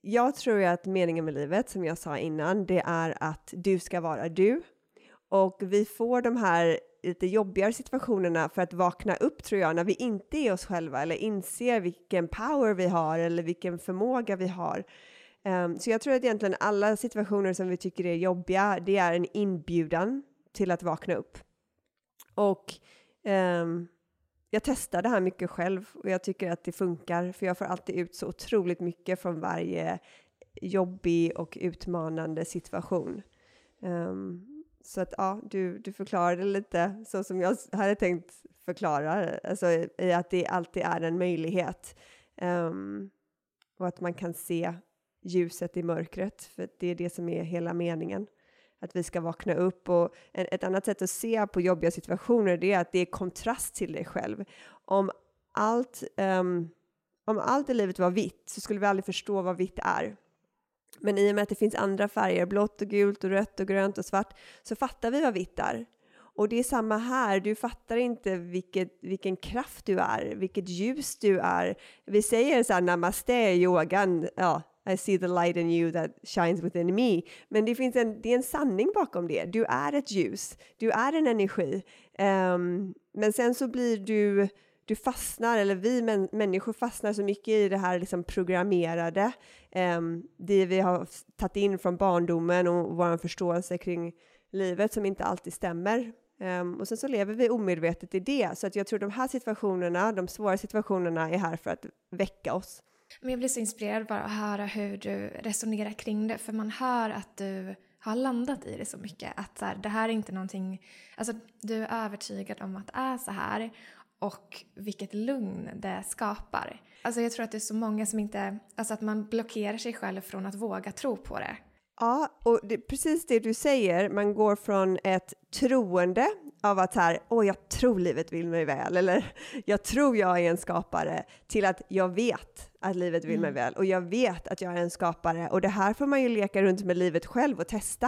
Jag tror ju att meningen med livet, som jag sa innan, det är att du ska vara du. Och vi får de här lite jobbigare situationerna för att vakna upp, tror jag, när vi inte är oss själva eller inser vilken power vi har eller vilken förmåga vi har. Så jag tror att egentligen alla situationer som vi tycker är jobbiga, det är en inbjudan till att vakna upp. Och jag testar det här mycket själv och jag tycker att det funkar, för jag får alltid ut så otroligt mycket från varje jobbig och utmanande situation. Så att ja, du förklarade lite så som jag hade tänkt förklara. Alltså att det alltid är en möjlighet. Och att man kan se ljuset i mörkret. För det är det som är hela meningen. Att vi ska vakna upp. Och ett annat sätt att se på jobbiga situationer, det är att det är kontrast till dig själv. Om allt i livet var vitt, så skulle vi aldrig förstå vad vitt är. Men i och med att det finns andra färger, blått och gult och rött och grönt och svart, så fattar vi vad vitt är. Och det är samma här, du fattar inte vilken kraft du är, vilket ljus du är. Vi säger så här, namaste i yogan, ja, I see the light in you that shines within me. Men det är en sanning bakom det. Du är ett ljus, du är en energi. Men sen så blir du fastnar, eller vi människor fastnar så mycket i det här liksom programmerade. Det vi har tagit in från barndomen och vår förståelse kring livet som inte alltid stämmer. Och sen så lever vi omedvetet i det. Så att jag tror de här situationerna, de svåra situationerna, är här för att väcka oss. Men jag blir så inspirerad bara att höra hur du resonerar kring det. För man hör att du har landat i det så mycket. Att så här, det här är inte någonting... Alltså du är övertygad om att det är så här. Och vilket lugn det skapar. Alltså jag tror att det är så många som inte... Alltså att man blockerar sig själv från att våga tro på det. Ja, och det, precis det du säger. Man går från ett troende av att så här... Åh, jag tror livet vill mig väl. Eller jag tror jag är en skapare. Till att jag vet att livet vill mig väl. Och jag vet att jag är en skapare. Och det här får man ju leka runt med livet själv och testa.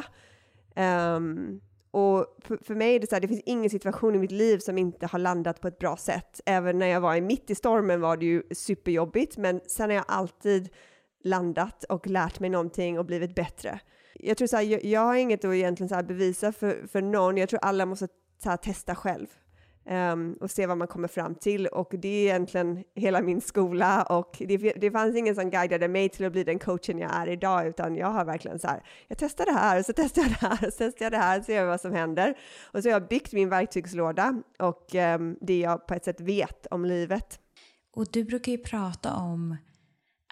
Och för mig är det så här, det finns ingen situation i mitt liv som inte har landat på ett bra sätt. Även när jag var mitt i stormen var det ju superjobbigt. Men sen har jag alltid landat och lärt mig någonting och blivit bättre. Jag tror så här, jag har inget att egentligen så här bevisa för någon. Jag tror alla måste så här testa själv. Och se vad man kommer fram till. Och det är egentligen hela min skola. Och det fanns ingen som guidade mig till att bli den coachen jag är idag, utan jag har verkligen så här, jag testar det här, så testar jag det här, så testar jag det här, så ser jag vad som händer. Och så har jag byggt min verktygslåda och det jag på ett sätt vet om livet. Och du brukar ju prata om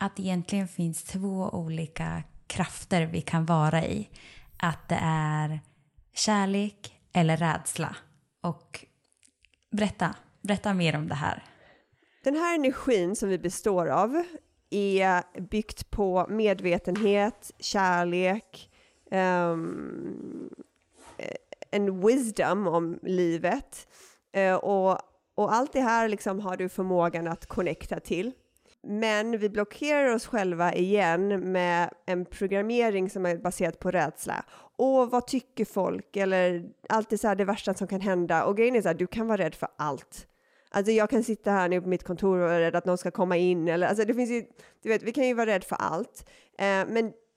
att egentligen finns två olika krafter vi kan vara i. Att det är kärlek eller rädsla. Och berätta mer om det här. Den här energin som vi består av är byggt på medvetenhet, kärlek, en wisdom om livet. Och allt det här liksom har du förmågan att connecta till. Men vi blockerar oss själva igen med en programmering som är baserad på rädsla. Och vad tycker folk? Eller allt är så här det värsta som kan hända. Och grejen är så här, du kan vara rädd för allt. Alltså jag kan sitta här nu på mitt kontor och vara rädd att någon ska komma in. Eller, alltså det finns ju, du vet, vi kan ju vara rädd för allt.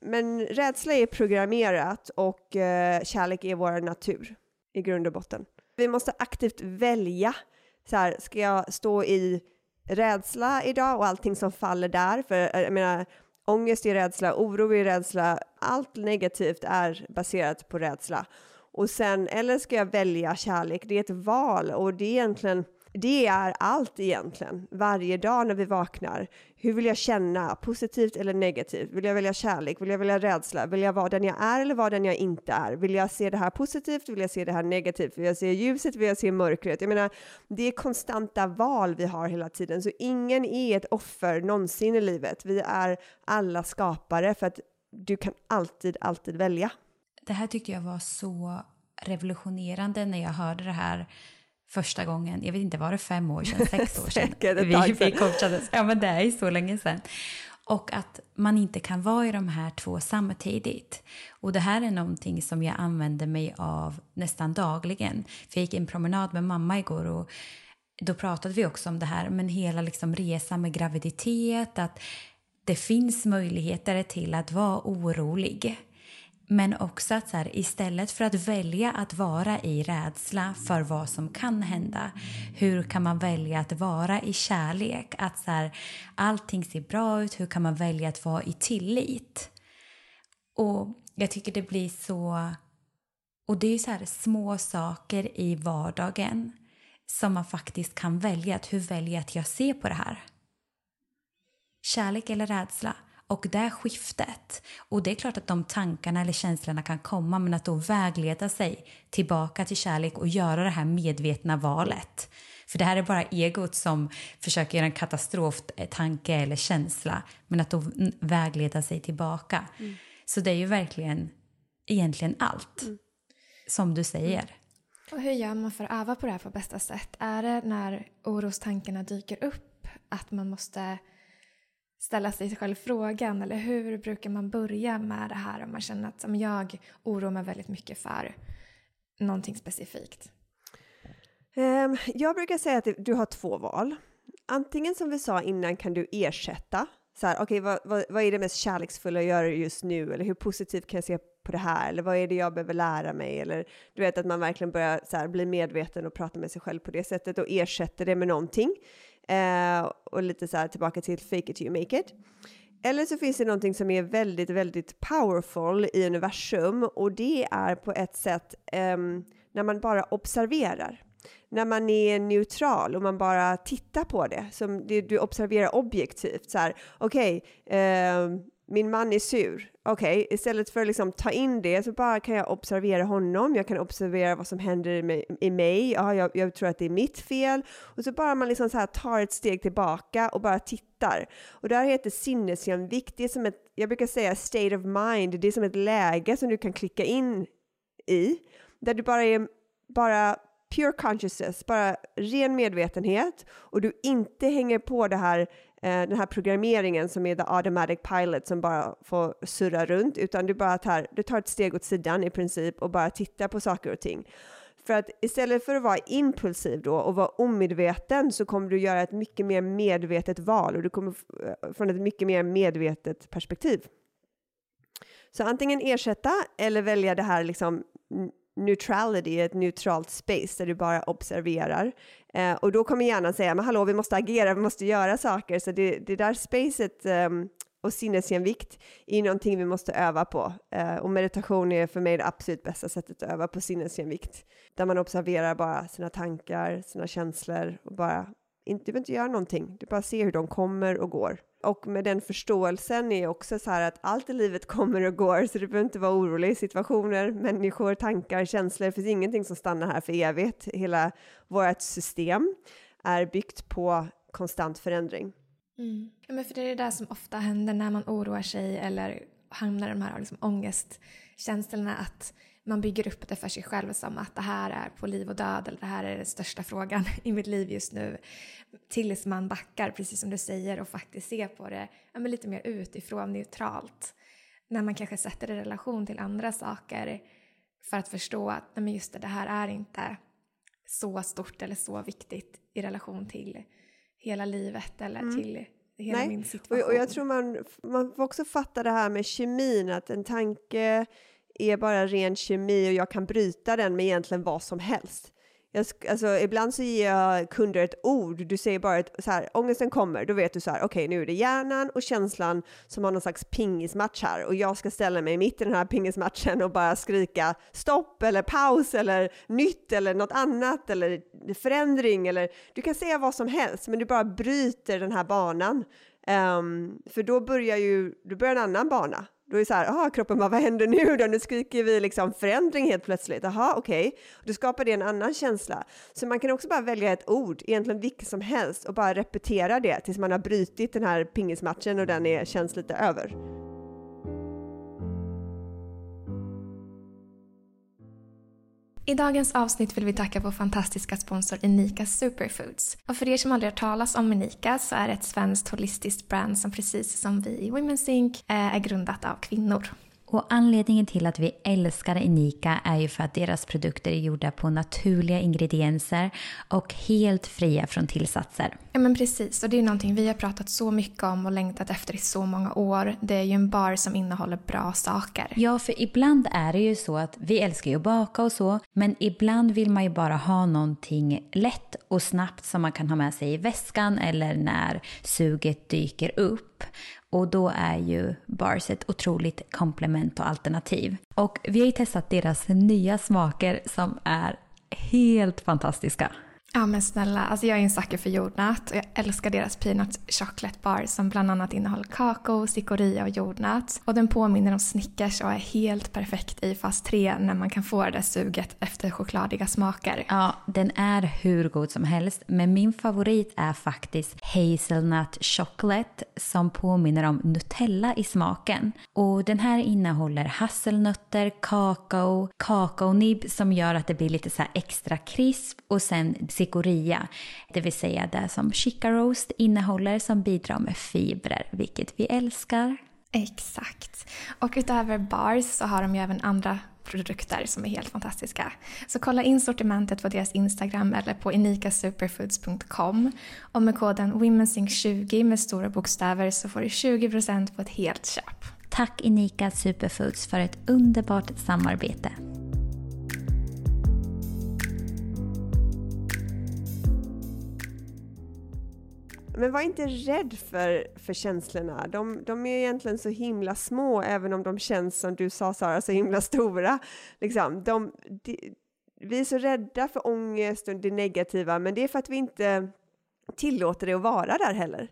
Men rädsla är programmerat och kärlek är vår natur i grund och botten. Vi måste aktivt välja. Så här, ska jag stå i rädsla idag och allting som faller där? För jag menar, ångest är rädsla, oro är rädsla. Allt negativt är baserat på rädsla. Och sen, eller ska jag välja kärlek? Det är ett val och det är egentligen... Det är allt egentligen. Varje dag när vi vaknar. Hur vill jag känna? Positivt eller negativt? Vill jag välja kärlek? Vill jag välja rädsla? Vill jag vara den jag är eller vara den jag inte är? Vill jag se det här positivt? Vill jag se det här negativt? Vill jag se ljuset? Vill jag se mörkret? Jag menar, det är konstanta val vi har hela tiden. Så ingen är ett offer någonsin i livet. Vi är alla skapare för att du kan alltid välja. Det här tyckte jag var så revolutionerande när jag hörde det här. Första gången, jag vet inte, var det 5 år sedan, 6 år sedan? vi coachades. Ja, men det är ju så länge sedan. Och att man inte kan vara i de här två samtidigt. Och det här är någonting som jag använder mig av nästan dagligen. För jag gick en promenad med mamma igår och då pratade vi också om det här. Men hela liksom resan med graviditet, att det finns möjligheter till att vara orolig. Men också att så här, istället för att välja att vara i rädsla för vad som kan hända. Hur kan man välja att vara i kärlek? Att så här, allting ser bra ut. Hur kan man välja att vara i tillit? Och jag tycker det blir så... Och det är ju så här små saker i vardagen som man faktiskt kan välja. Att hur väljer att jag ser på det här? Kärlek eller rädsla? Och det skiftet. Och det är klart att de tankarna eller känslorna kan komma. Men att då vägleda sig tillbaka till kärlek. Och göra det här medvetna valet. För det här är bara egot som försöker göra en katastroftanke eller känsla. Men att då vägleda sig tillbaka. Mm. Så det är ju verkligen egentligen allt. Mm. Som du säger. Mm. Och hur gör man för att öva på det här på bästa sätt? Är det när orostankarna dyker upp? Att man måste... ställa sig själv frågan, eller hur brukar man börja med det här om man känner att som jag oroar mig väldigt mycket för någonting specifikt? Jag brukar säga att du har 2 val. Antingen som vi sa innan kan du ersätta. Så här, okej, vad är det mest kärleksfulla att göra just nu? Eller hur positivt kan jag se på det här? Eller vad är det jag behöver lära mig? Eller du vet att man verkligen börjar så här, bli medveten och prata med sig själv på det sättet och ersätter det med någonting. Och lite så här tillbaka till fake it till you make it. Eller så finns det någonting som är väldigt, väldigt powerful i universum. Och det är på ett sätt när man bara observerar. När man är neutral och man bara tittar på det. Som det du observerar objektivt. Så här, okej, min man är sur. Okej, istället för att liksom ta in det så bara kan jag observera honom. Jag kan observera vad som händer i mig. Ja, jag tror att det är mitt fel. Och så bara man liksom så här tar ett steg tillbaka och bara tittar. Och där heter sinnesjämvikt. Det är som ett, jag brukar säga state of mind. Det är som ett läge som du kan klicka in i. Där du bara är pure consciousness. Bara ren medvetenhet. Och du inte hänger på det här... den här programmeringen som är the automatic pilot som bara får surra runt, utan du tar ett steg åt sidan i princip och bara tittar på saker och ting. För att istället för att vara impulsiv då och vara omedveten så kommer du göra ett mycket mer medvetet val och du kommer från ett mycket mer medvetet perspektiv. Så antingen ersätta eller välja det här liksom neutrality, ett neutralt space där du bara observerar. Och då kommer hjärnan säga, men hallå, vi måste agera, vi måste göra saker. Så det där spacet och sinnesjämvikt är någonting vi måste öva på. Och meditation är för mig det absolut bästa sättet att öva på sinnesjämvikt. Där man observerar bara sina tankar, sina känslor och bara, du behöver inte göra någonting. Du bara ser hur de kommer och går. Och med den förståelsen är också så här att allt i livet kommer och går. Så du behöver inte vara orolig i situationer, människor, tankar, känslor. Det finns ingenting som stannar här för evigt. Hela vårt system är byggt på konstant förändring. Mm. Ja, men för det är det där som ofta händer när man oroar sig eller hamnar i de här liksom ångestkänslorna. Att man bygger upp det för sig själv som att det här är på liv och död, eller det här är den största frågan i mitt liv just nu. Tills man backar, precis som du säger, och faktiskt ser på det men lite mer utifrån, neutralt. När man kanske sätter det i relation till andra saker för att förstå att nej, men just det här är inte så stort eller så viktigt i relation till hela livet eller till hela min situation. Och jag tror man får också fatta det här med kemin, att en tanke är bara ren kemi och jag kan bryta den med egentligen vad som helst. Alltså, ibland så ger jag kunder ett ord, du säger bara så här, ångesten kommer, då vet du så här, okej, nu är det hjärnan och känslan som har någon slags pingismatch här, och jag ska ställa mig mitt i den här pingismatchen och bara skrika stopp eller paus eller nytt eller något annat eller förändring, eller du kan säga vad som helst, men du bara bryter den här banan, för då börjar en annan bana. Då är det så här, kroppen bara, vad händer nu då? Nu skriker vi liksom förändring helt plötsligt. Okej. Då skapar det en annan känsla. Så man kan också bara välja ett ord, egentligen vilket som helst, och bara repetera det tills man har brytit den här pingismatchen och den känns lite över. I dagens avsnitt vill vi tacka vår fantastiska sponsor Inika Superfoods. Och för er som aldrig har talas om Inika, så är det ett svenskt holistiskt brand som precis som vi i WOMENSYNC är grundat av kvinnor. Och anledningen till att vi älskar Inika är ju för att deras produkter är gjorda på naturliga ingredienser och helt fria från tillsatser. Ja men precis, och det är ju någonting vi har pratat så mycket om och längtat efter i så många år. Det är ju en bar som innehåller bra saker. Ja, för ibland är det ju så att vi älskar ju att baka och så, men ibland vill man ju bara ha någonting lätt och snabbt som man kan ha med sig i väskan eller när suget dyker upp. Och då är ju bars ett otroligt komplement och alternativ. Och vi har ju testat deras nya smaker som är helt fantastiska. Ja men snälla, alltså jag är en sucker för jordnöt och jag älskar deras peanut chocolate bar som bland annat innehåller kakao, cikoria och jordnöt. Och den påminner om Snickers och är helt perfekt i fas 3 när man kan få det där suget efter chokladiga smaker. Ja, den är hur god som helst, men min favorit är faktiskt hazelnut chocolate som påminner om Nutella i smaken. Och den här innehåller hasselnötter, kakao, kakaonibb som gör att det blir lite så här extra krisp, och sen cikoria, det vill säga det som Chicoroast innehåller som bidrar med fibrer, vilket vi älskar. Exakt. Och utöver bars så har de ju även andra produkter som är helt fantastiska. Så kolla in sortimentet på deras Instagram eller på inikasuperfoods.com, och med koden WOMENSYNC20 med stora bokstäver så får du 20% på ett helt köp. Tack Inika Superfoods för ett underbart samarbete. Men var inte rädd för känslorna. De är egentligen så himla små, även om de känns, som du sa Sara, så himla stora. Liksom. Vi är så rädda för ångest och det negativa, men det är för att vi inte tillåter det att vara där heller.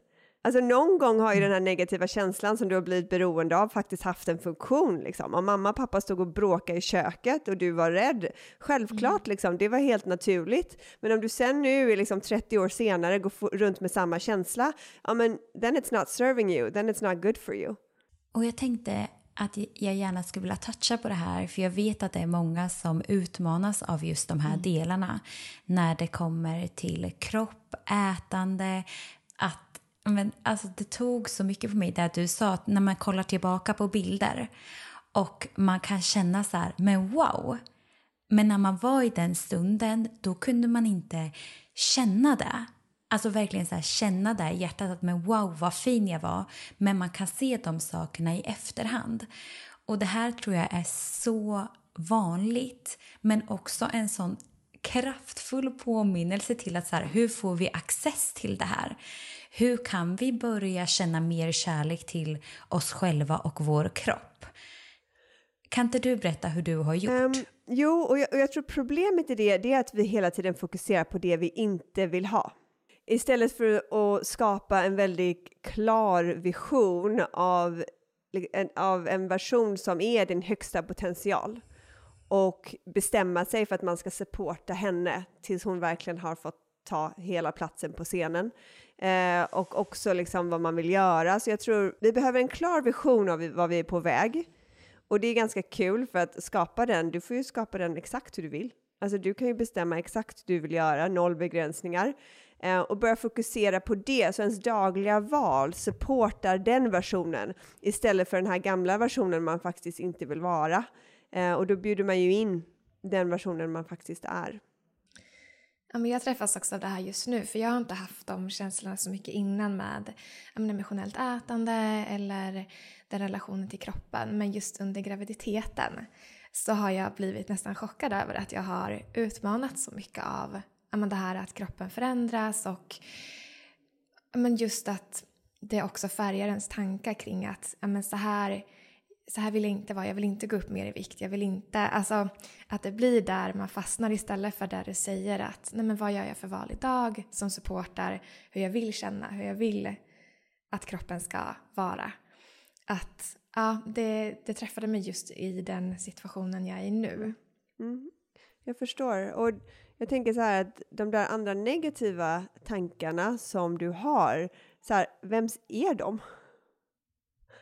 Alltså någon gång har ju den här negativa känslan som du har blivit beroende av faktiskt haft en funktion. Liksom. Om mamma och pappa stod och bråkade i köket och du var rädd, självklart, liksom, det var helt naturligt. Men om du sen nu, liksom 30 år senare, går runt med samma känsla, ja, men then it's not serving you, then it's not good for you. Och jag tänkte att jag gärna skulle vilja toucha på det här, för jag vet att det är många som utmanas av just de här delarna. När det kommer till kropp, ätande, men alltså det tog så mycket på mig där du sa att när man kollar tillbaka på bilder och man kan känna så här, men wow. Men när man var i den stunden, då kunde man inte känna det. Alltså verkligen så här, känna det i hjärtat att men wow vad fin jag var. Men man kan se de sakerna i efterhand. Och det här tror jag är så vanligt, men också en sån kraftfull påminnelse till att så här, hur får vi access till det här? Hur kan vi börja känna mer kärlek till oss själva och vår kropp? Kan inte du berätta hur du har gjort? Jo, och jag tror problemet i det är att vi hela tiden fokuserar på det vi inte vill ha. Istället för att skapa en väldigt klar vision av en version som är din högsta potential. Och bestämma sig för att man ska supporta henne tills hon verkligen har fått ta hela platsen på scenen. Och också liksom vad man vill göra. Så jag tror vi behöver en klar vision av vad vi är på väg. Och det är ganska kul, för att skapa den, du får ju skapa den exakt hur du vill. Alltså du kan ju bestämma exakt hur du vill göra, noll begränsningar. Och börja fokusera på det, så ens dagliga val supportar den versionen istället för den här gamla versionen man faktiskt inte vill vara. Och då bjuder man ju in den versionen man faktiskt är. Ja, men jag träffas också av det här just nu, för jag har inte haft de känslorna så mycket innan med emotionellt ätande eller den relationen till kroppen. Men just under graviditeten så har jag blivit nästan chockad över att jag har utmanat så mycket av det här att kroppen förändras, och just att det också färgar ens tankar kring att så här vill jag inte vara, jag vill inte gå upp mer i vikt, jag vill inte, alltså att det blir där man fastnar istället för där du säger att nej, men vad gör jag för val idag som supportar hur jag vill känna, hur jag vill att kroppen ska vara. Att ja, det träffade mig just i den situationen jag är i nu. Mm. Jag förstår, och jag tänker så här att de där andra negativa tankarna som du har, så här, vems är de?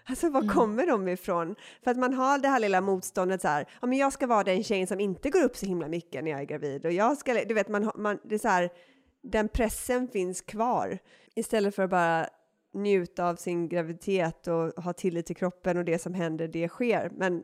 Alltså var kommer de ifrån? För att man har det här lilla motståndet så här, ja men jag ska vara den tjejen som inte går upp så himla mycket när jag är gravid, och jag ska, du vet, man det är så här, den pressen finns kvar istället för att bara njuta av sin graviditet och ha tillit till kroppen, och det som händer, det sker. Men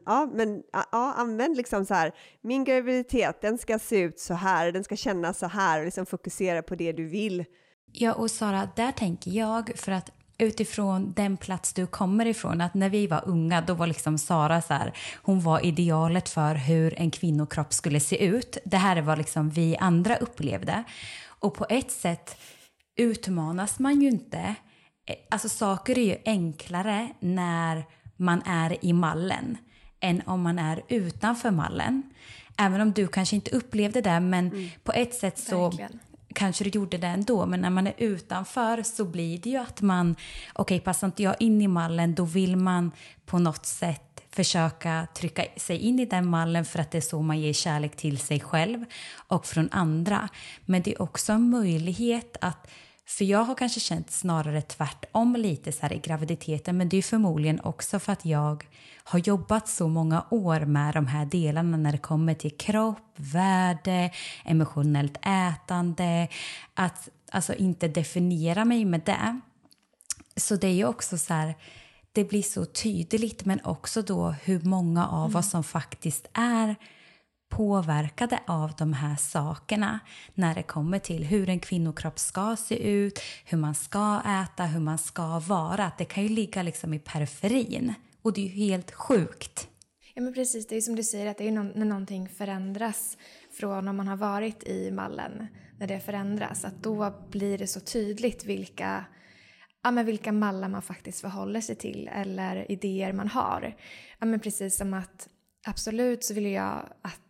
använd liksom så här, min graviditet, den ska se ut så här, den ska kännas så här, och liksom fokusera på det du vill. Ja, och Sara, där tänker jag, för att utifrån den plats du kommer ifrån, att när vi var unga, då var liksom Sara så här, hon var idealet för hur en kvinnokropp skulle se ut. Det här var liksom vi andra upplevde. Och på ett sätt utmanas man ju inte. Alltså saker är ju enklare när man är i mallen än om man är utanför mallen. Även om du kanske inte upplevde det, men på ett sätt så verkligen. Kanske du gjorde det ändå. Men när man är utanför så blir det ju att man, okej, passar inte jag in i mallen, då vill man på något sätt försöka trycka sig in i den mallen, för att det är så man ger kärlek till sig själv och från andra. Men det är också en möjlighet att, för jag har kanske känt snarare tvärtom lite så här i graviditeten. Men det är förmodligen också för att jag har jobbat så många år med de här delarna när det kommer till kropp, värde, emotionellt ätande. Att alltså inte definiera mig med det. Så det är ju också så här, det blir så tydligt, men också då hur många av oss som faktiskt är påverkade av de här sakerna när det kommer till hur en kvinnokropp ska se ut, hur man ska äta, hur man ska vara. Det kan ju ligga liksom i periferin, och det är ju helt sjukt. Ja, men precis, det är som du säger, att det är när någonting förändras från om man har varit i mallen, när det förändras, att då blir det så tydligt vilka mallar man faktiskt förhåller sig till, eller idéer man har. Ja, men precis som att absolut så vill jag att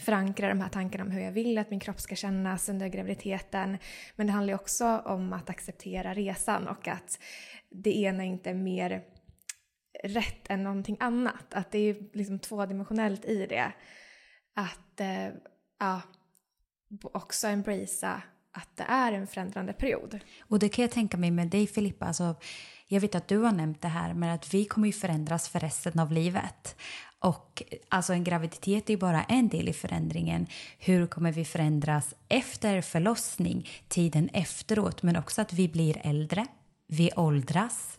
förankra de här tankarna om hur jag vill att min kropp ska kännas under graviditeten. Men det handlar ju också om att acceptera resan, och att det ena inte är mer rätt än någonting annat. Att det är liksom tvådimensionellt i det. Att också embracea att det är en förändrande period. Och det kan jag tänka mig med dig, Filippa, alltså, jag vet att du har nämnt det här, men att vi kommer ju förändras för resten av livet. Och alltså en graviditet är bara en del i förändringen. Hur kommer vi förändras efter förlossning, tiden efteråt, men också att vi blir äldre, vi åldras.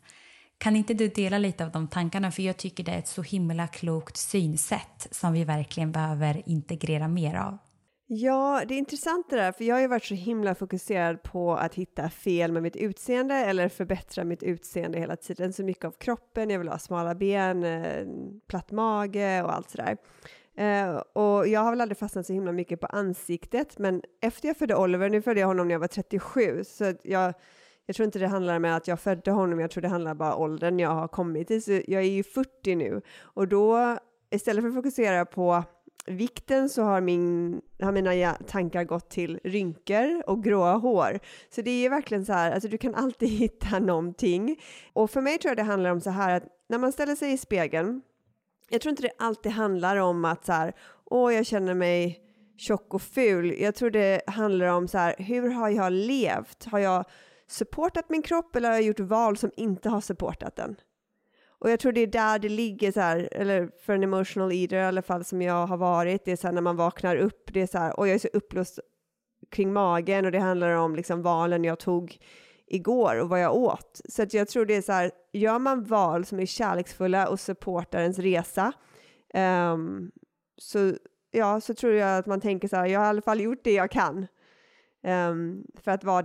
Kan inte du dela lite av de tankarna, för jag tycker det är ett så himla klokt synsätt som vi verkligen behöver integrera mer av. Ja, det är intressant det där, för jag har ju varit så himla fokuserad på att hitta fel med mitt utseende, eller förbättra mitt utseende hela tiden, så mycket av kroppen, jag vill ha smala ben, platt mage och allt sådär. Och jag har väl aldrig fastnat så himla mycket på ansiktet, men efter jag födde Oliver, nu födde jag honom när jag var 37, så jag tror inte det handlar om att jag födde honom, jag tror det handlar bara om åldern jag har kommit i, så jag är ju 40 nu, och då istället för att fokusera på vikten så har mina tankar gått till rynkor och gråa hår. Så det är ju verkligen så här, alltså du kan alltid hitta någonting. Och för mig tror jag det handlar om så här, att när man ställer sig i spegeln, jag tror inte det alltid handlar om att så här, jag känner mig tjock och ful. Jag tror det handlar om så här, hur har jag levt? Har jag supportat min kropp, eller har jag gjort val som inte har supportat den? Och jag tror det är där det ligger så här, eller för en emotional eater i alla fall som jag har varit, det är så här, när man vaknar upp, det är så här, och jag är så uppblåst kring magen och det handlar om liksom valen jag tog igår och vad jag åt. Så att jag tror det är så här, gör man val som är kärleksfulla och supportar ens resa, så tror jag att man tänker så här, jag har i alla fall gjort det jag kan för att vara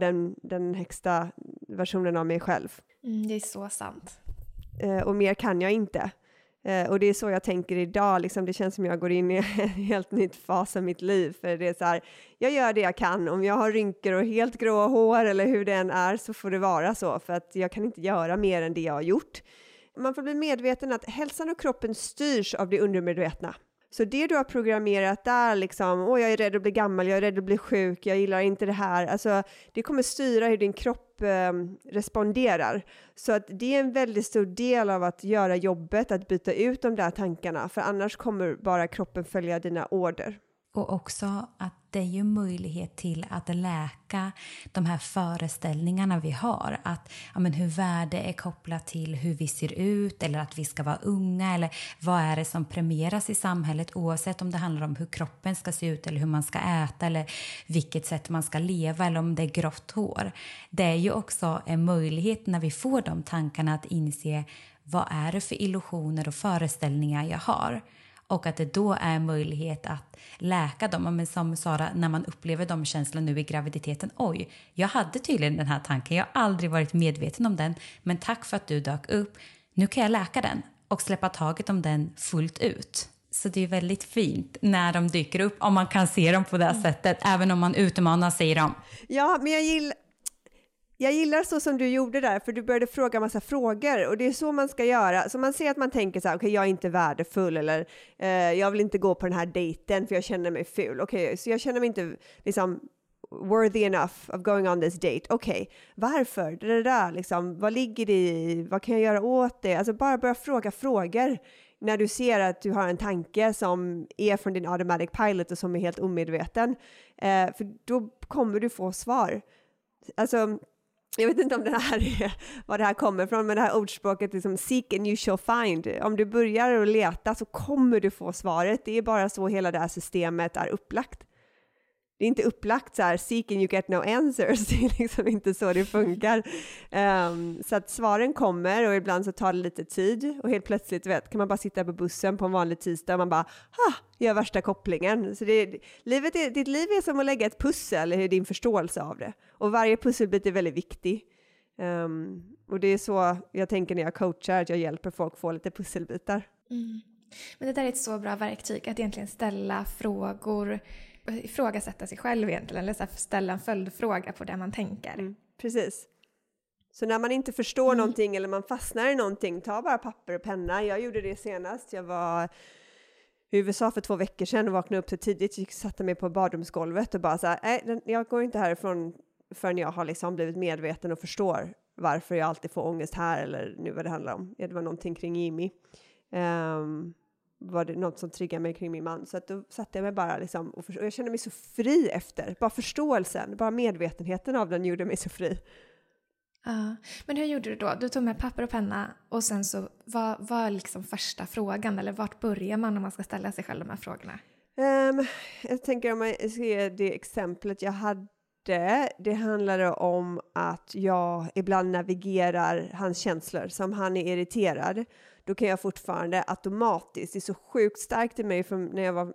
den högsta versionen av mig själv. Det är så sant. Och mer kan jag inte. Och det är så jag tänker idag. Liksom, det känns som jag går in i en helt nytt fas av mitt liv. För det är så här, jag gör det jag kan. Om jag har rynkor och helt grå hår eller hur det än är, så får det vara så. För att jag kan inte göra mer än det jag har gjort. Man får bli medveten att hälsan och kroppen styrs av det undermedvetna. Så det du har programmerat där, liksom, jag är rädd att bli gammal, jag är rädd att bli sjuk, jag gillar inte det här. Alltså, det kommer styra hur din kropp responderar. Så att det är en väldigt stor del av att göra jobbet, att byta ut de där tankarna. För annars kommer bara kroppen följa dina order. Och också att det är ju möjlighet till att läka de här föreställningarna vi har. Att hur värde är kopplat till hur vi ser ut, eller att vi ska vara unga, eller vad är det som premieras i samhället, oavsett om det handlar om hur kroppen ska se ut eller hur man ska äta eller vilket sätt man ska leva eller om det är grått hår. Det är ju också en möjlighet när vi får de tankarna att inse vad är det för illusioner och föreställningar jag har. Och att det då är en möjlighet att läka dem. Men som Sara, när man upplever de känslorna nu i graviditeten. Oj, jag hade tydligen den här tanken. Jag har aldrig varit medveten om den. Men tack för att du dök upp. Nu kan jag läka den. Och släppa taget om den fullt ut. Så det är väldigt fint när de dyker upp. Om man kan se dem på det sättet. Även om man utmanar sig i dem. Ja, men jag gillar så som du gjorde där, för du började fråga massa frågor och det är så man ska göra. Så man ser att man tänker så här, okej, jag är inte värdefull, eller jag vill inte gå på den här dejten för jag känner mig ful. Okej, så jag känner mig inte liksom worthy enough of going on this date. Okej, varför? Det där liksom, vad ligger det i? Vad kan jag göra åt det? Alltså bara börja fråga frågor när du ser att du har en tanke som är från din automatic pilot och som är helt omedveten. För då kommer du få svar. Alltså, jag vet inte om det här är, vad det här kommer från, men det här ordspråket liksom, seek and you shall find. Om du börjar att leta så kommer du få svaret. Det är bara så hela det här systemet är upplagt. Det är inte upplagt så här, seek and you get no answers. Det är liksom inte så det funkar. Så att svaren kommer och ibland så tar det lite tid. Och helt plötsligt kan man bara sitta på bussen på en vanlig tisdag och man bara, gör värsta kopplingen. Så ditt liv är som att lägga ett pussel i din förståelse av det. Och varje pusselbit är väldigt viktig. Och det är så jag tänker när jag coachar, att jag hjälper folk få lite pusselbitar. Mm. Men det där är ett så bra verktyg, att egentligen ställa frågor, ifrågasätta sig själv egentligen, eller så ställa en följdfråga på det man tänker. Precis. Så när man inte förstår någonting eller man fastnar i någonting, ta bara papper och penna. Jag gjorde det senast. Jag var i USA för 2 veckor sedan och vaknade upp så tidigt. Jag satte mig på badrumsgolvet och bara så här, jag går inte härifrån förrän jag har liksom blivit medveten och förstår varför jag alltid får ångest här, eller nu vad det handlar om. Det var någonting kring Jimmy. Var det något som triggade mig kring min man, så att då satte jag mig bara liksom, och jag kände mig så fri efter, bara förståelsen, bara medvetenheten av den gjorde mig så fri. Ja, men hur gjorde du då? Du tog med papper och penna och sen så var liksom första frågan, eller vart börjar man när man ska ställa sig själv de här frågorna? Jag tänker, om jag ska ge det exemplet jag hade, det handlade om att jag ibland navigerar hans känslor, som han är irriterad. Då kan jag fortfarande automatiskt, det är så sjukt starkt i mig från när jag var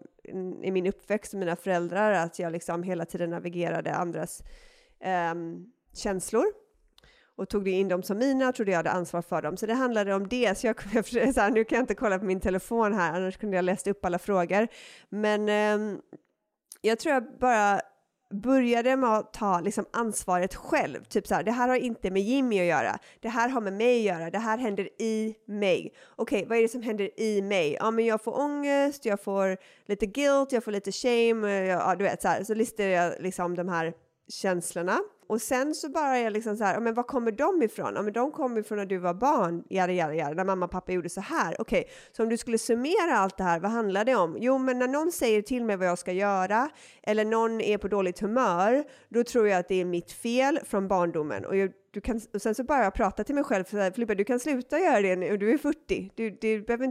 i min uppväxt med mina föräldrar, att jag liksom hela tiden navigerade andras känslor och tog in dem som mina och trodde jag hade ansvar för dem. Så det handlade om det, så nu kan jag inte kolla på min telefon här, annars kunde jag läsa upp alla frågor. Men jag tror jag bara började med att ta liksom ansvaret själv, typ så här, det här har inte med Jimmy att göra, det här har med mig att göra, det här händer i mig. Okej, vad är det som händer i mig? Ja, men jag får ångest, jag får lite guilt, jag får lite shame, du vet så här. Så listar jag liksom de här känslorna. Och sen så bara jag liksom så här, men var kommer de ifrån? Ja, men de kommer ifrån när du var barn, när mamma och pappa gjorde så här. Okej, så om du skulle summera allt det här, vad handlar det om? Jo, men när någon säger till mig vad jag ska göra eller någon är på dåligt humör, då tror jag att det är mitt fel från barndomen. Och sen så bara jag prata till mig själv så här, Filippa, du kan sluta göra det nu, du är 40. Du behöver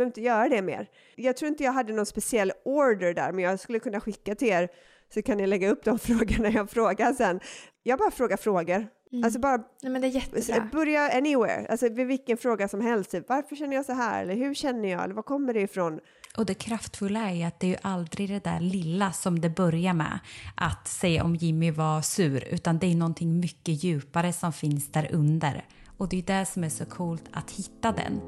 inte göra det mer. Jag tror inte jag hade någon speciell order där, men jag skulle kunna skicka till er så kan ni lägga upp de frågorna jag frågar sen. Jag bara frågar frågor. Mm. Alltså bara, nej, men det är jättebra. Börja anywhere. Alltså vid vilken fråga som helst. Typ, varför känner jag så här? Eller hur känner jag? Eller var kommer det ifrån? Och det kraftfulla är att det är ju aldrig det där lilla som det börjar med. Att säga om Jimmy var sur. Utan det är någonting mycket djupare som finns där under. Och det är det som är så coolt att hitta den.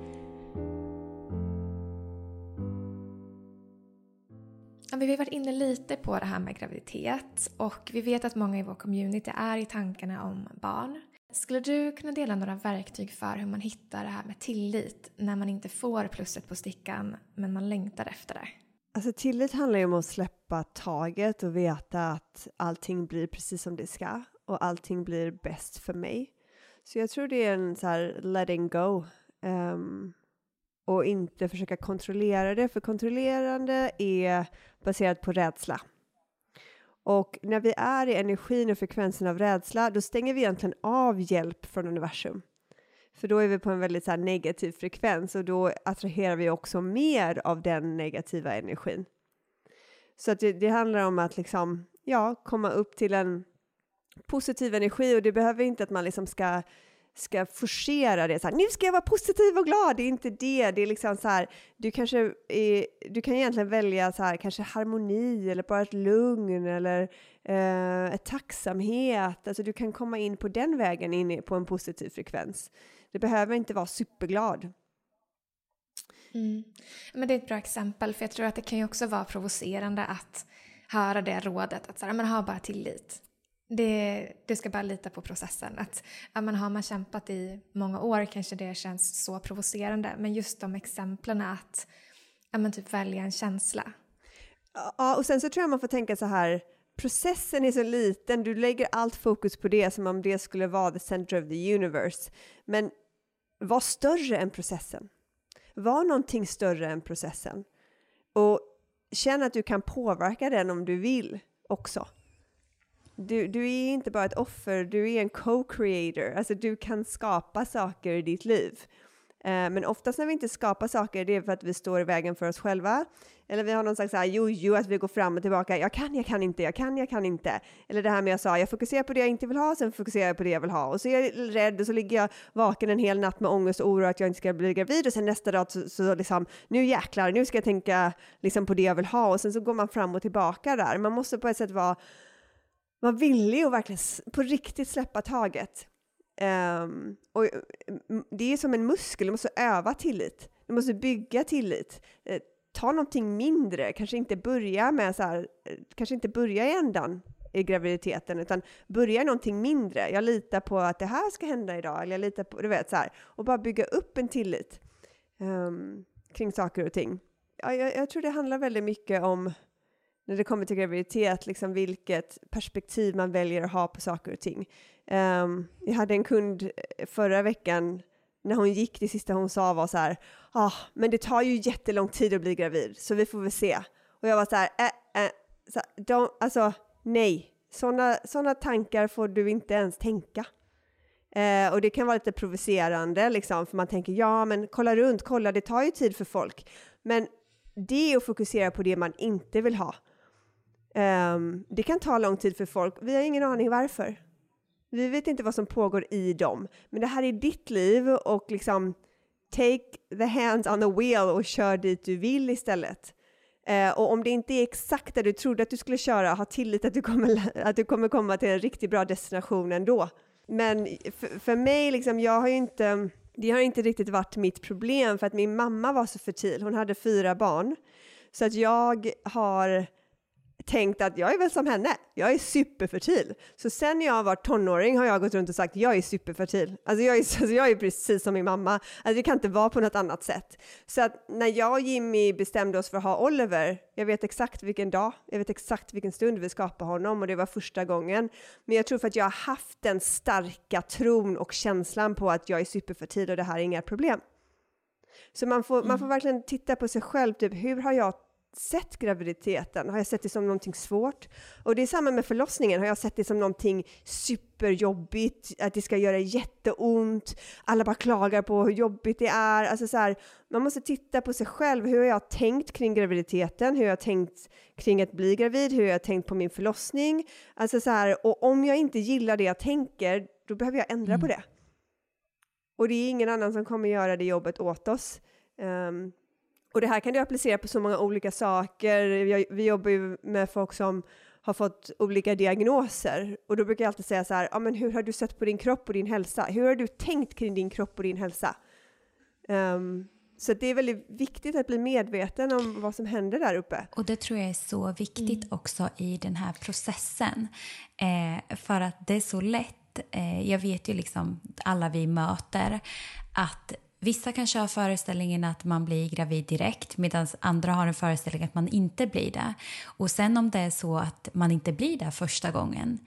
Vi har varit inne lite på det här med graviditet och vi vet att många i vår community är i tankarna om barn. Skulle du kunna dela några verktyg för hur man hittar det här med tillit när man inte får plusset på stickan men man längtar efter det? Alltså tillit handlar ju om att släppa taget och veta att allting blir precis som det ska och allting blir bäst för mig. Så jag tror det är en så här letting go. Och inte försöka kontrollera det. För kontrollerande är baserat på rädsla. Och när vi är i energin och frekvensen av rädsla. Då stänger vi egentligen av hjälp från universum. För då är vi på en väldigt så här negativ frekvens. Och då attraherar vi också mer av den negativa energin. Så att det handlar om att liksom, ja, komma upp till en positiv energi. Och det behöver inte att man liksom ska forcera det så här, nu ska jag vara positiv och glad, det är inte det, det är liksom så här, du kan egentligen välja så här, kanske harmoni eller bara ett lugn eller ett tacksamhet, alltså du kan komma in på den vägen in på en positiv frekvens, det behöver inte vara superglad. Men det är ett bra exempel, för jag tror att det kan ju också vara provocerande att höra det rådet att så här, men ha bara tillit. Du ska bara lita på processen. Att man har man kämpat i många år kanske det känns så provocerande. Men just de exemplen att man typ välja en känsla. Ja, och sen så tror jag man får tänka så här. Processen är så liten. Du lägger allt fokus på det som om det skulle vara the center of the universe. Men var större än processen. Var någonting större än processen. Och känn att du kan påverka den om du vill också. Du är inte bara ett offer, du är en co-creator. Alltså du kan skapa saker i ditt liv. Men oftast när vi inte skapar saker, det är för att vi står i vägen för oss själva. Eller vi har någon slags så här, att vi går fram och tillbaka. Jag kan inte. Eller det här med jag fokuserar på det jag inte vill ha, sen fokuserar jag på det jag vill ha. Och så är jag rädd och så ligger jag vaken en hel natt med ångest och oro att jag inte ska bli gravid. Och sen nästa dag så liksom, nu jäklar, nu ska jag tänka liksom på det jag vill ha. Och sen så går man fram och tillbaka där. Man måste på ett sätt man vill ju verkligen på riktigt släppa taget. Och det är som en muskel. Du måste öva tillit. Du måste bygga tillit. Ta någonting mindre. Kanske inte börja i ändan i graviditeten. Utan börja i någonting mindre. Jag litar på att det här ska hända idag. Eller jag litar på, och bara bygga upp en tillit. Kring saker och ting. Ja, jag tror det handlar väldigt mycket om, när det kommer till graviditet, liksom vilket perspektiv man väljer att ha på saker och ting. Jag hade en kund förra veckan, när hon gick, det sista hon sa var så här, men det tar ju jättelång tid att bli gravid, så vi får väl se. Och jag var så här, nej. Såna tankar får du inte ens tänka. Och det kan vara lite provocerande, liksom, för man tänker, men kolla runt, det tar ju tid för folk. Men det är att fokusera på det man inte vill ha. Det kan ta lång tid för folk. Vi har ingen aning varför. Vi vet inte vad som pågår i dem. Men det här är ditt liv. Och liksom, take the hands on the wheel och kör dit du vill istället. Och om det inte är exakt där du trodde att du skulle köra, ha tillit att du kommer komma till en riktigt bra destination ändå. Men för mig, liksom, det har inte riktigt varit mitt problem, för att min mamma var så fertil. Hon hade 4 barn. Så att jag har tänkt att jag är väl som henne. Jag är superfertil. Så sen jag var tonåring har jag gått runt och sagt jag är superfertil. Alltså jag är precis som min mamma. Alltså det kan inte vara på något annat sätt. Så att när jag och Jimmy bestämde oss för att ha Oliver, jag vet exakt vilken dag, jag vet exakt vilken stund vi skapade honom, och det var första gången. Men jag tror för att jag har haft den starka tron och känslan på att jag är superfertil och det här är inga problem. Så man får verkligen titta på sig själv, typ hur har jag sett graviditeten? Har jag sett det som någonting svårt? Och det är samma med förlossningen. Har jag sett det som någonting superjobbigt? Att det ska göra jätteont? Alla bara klagar på hur jobbigt det är. Alltså så här, man måste titta på sig själv. Hur har jag tänkt kring graviditeten? Hur har jag tänkt kring att bli gravid? Hur har jag tänkt på min förlossning? Alltså så här, och om jag inte gillar det jag tänker, då behöver jag ändra på det. Och det är ingen annan som kommer göra det jobbet åt oss. Och det här kan du applicera på så många olika saker. Vi jobbar ju med folk som har fått olika diagnoser. Och då brukar jag alltid säga så här, men hur har du sett på din kropp och din hälsa? Hur har du tänkt kring din kropp och din hälsa? Så det är väldigt viktigt att bli medveten om vad som händer där uppe. Och det tror jag är så viktigt också i den här processen. För att det är så lätt. Jag vet ju liksom alla vi möter att vissa kan köra föreställningen att man blir gravid direkt, medan andra har en föreställning att man inte blir det. Och sen om det är så att man inte blir det första gången,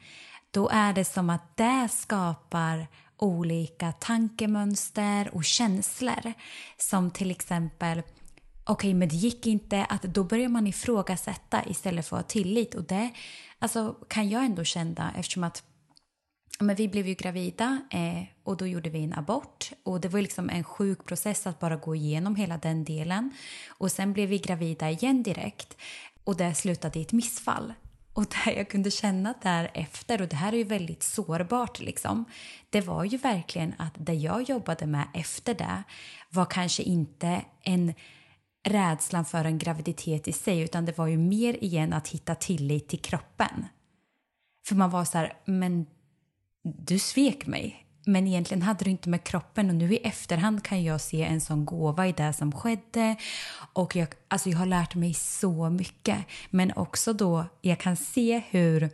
då är det som att det skapar olika tankemönster och känslor. Som till exempel, men det gick inte, att då börjar man ifrågasätta istället för att ha tillit. Och det kan jag ändå känna, eftersom att men vi blev ju gravida och då gjorde vi en abort. Och det var liksom en sjuk process att bara gå igenom hela den delen. Och sen blev vi gravida igen direkt. Och det slutade i ett missfall. Och där jag kunde känna därefter, och det här är ju väldigt sårbart liksom. Det var ju verkligen att det jag jobbade med efter det var kanske inte en rädslan för en graviditet i sig. Utan det var ju mer igen att hitta tillit till kroppen. För man var så här, men du svek mig, men egentligen hade du inte med kroppen, och nu i efterhand kan jag se en sån gåva i det som skedde, och jag har lärt mig så mycket, men också då jag kan se hur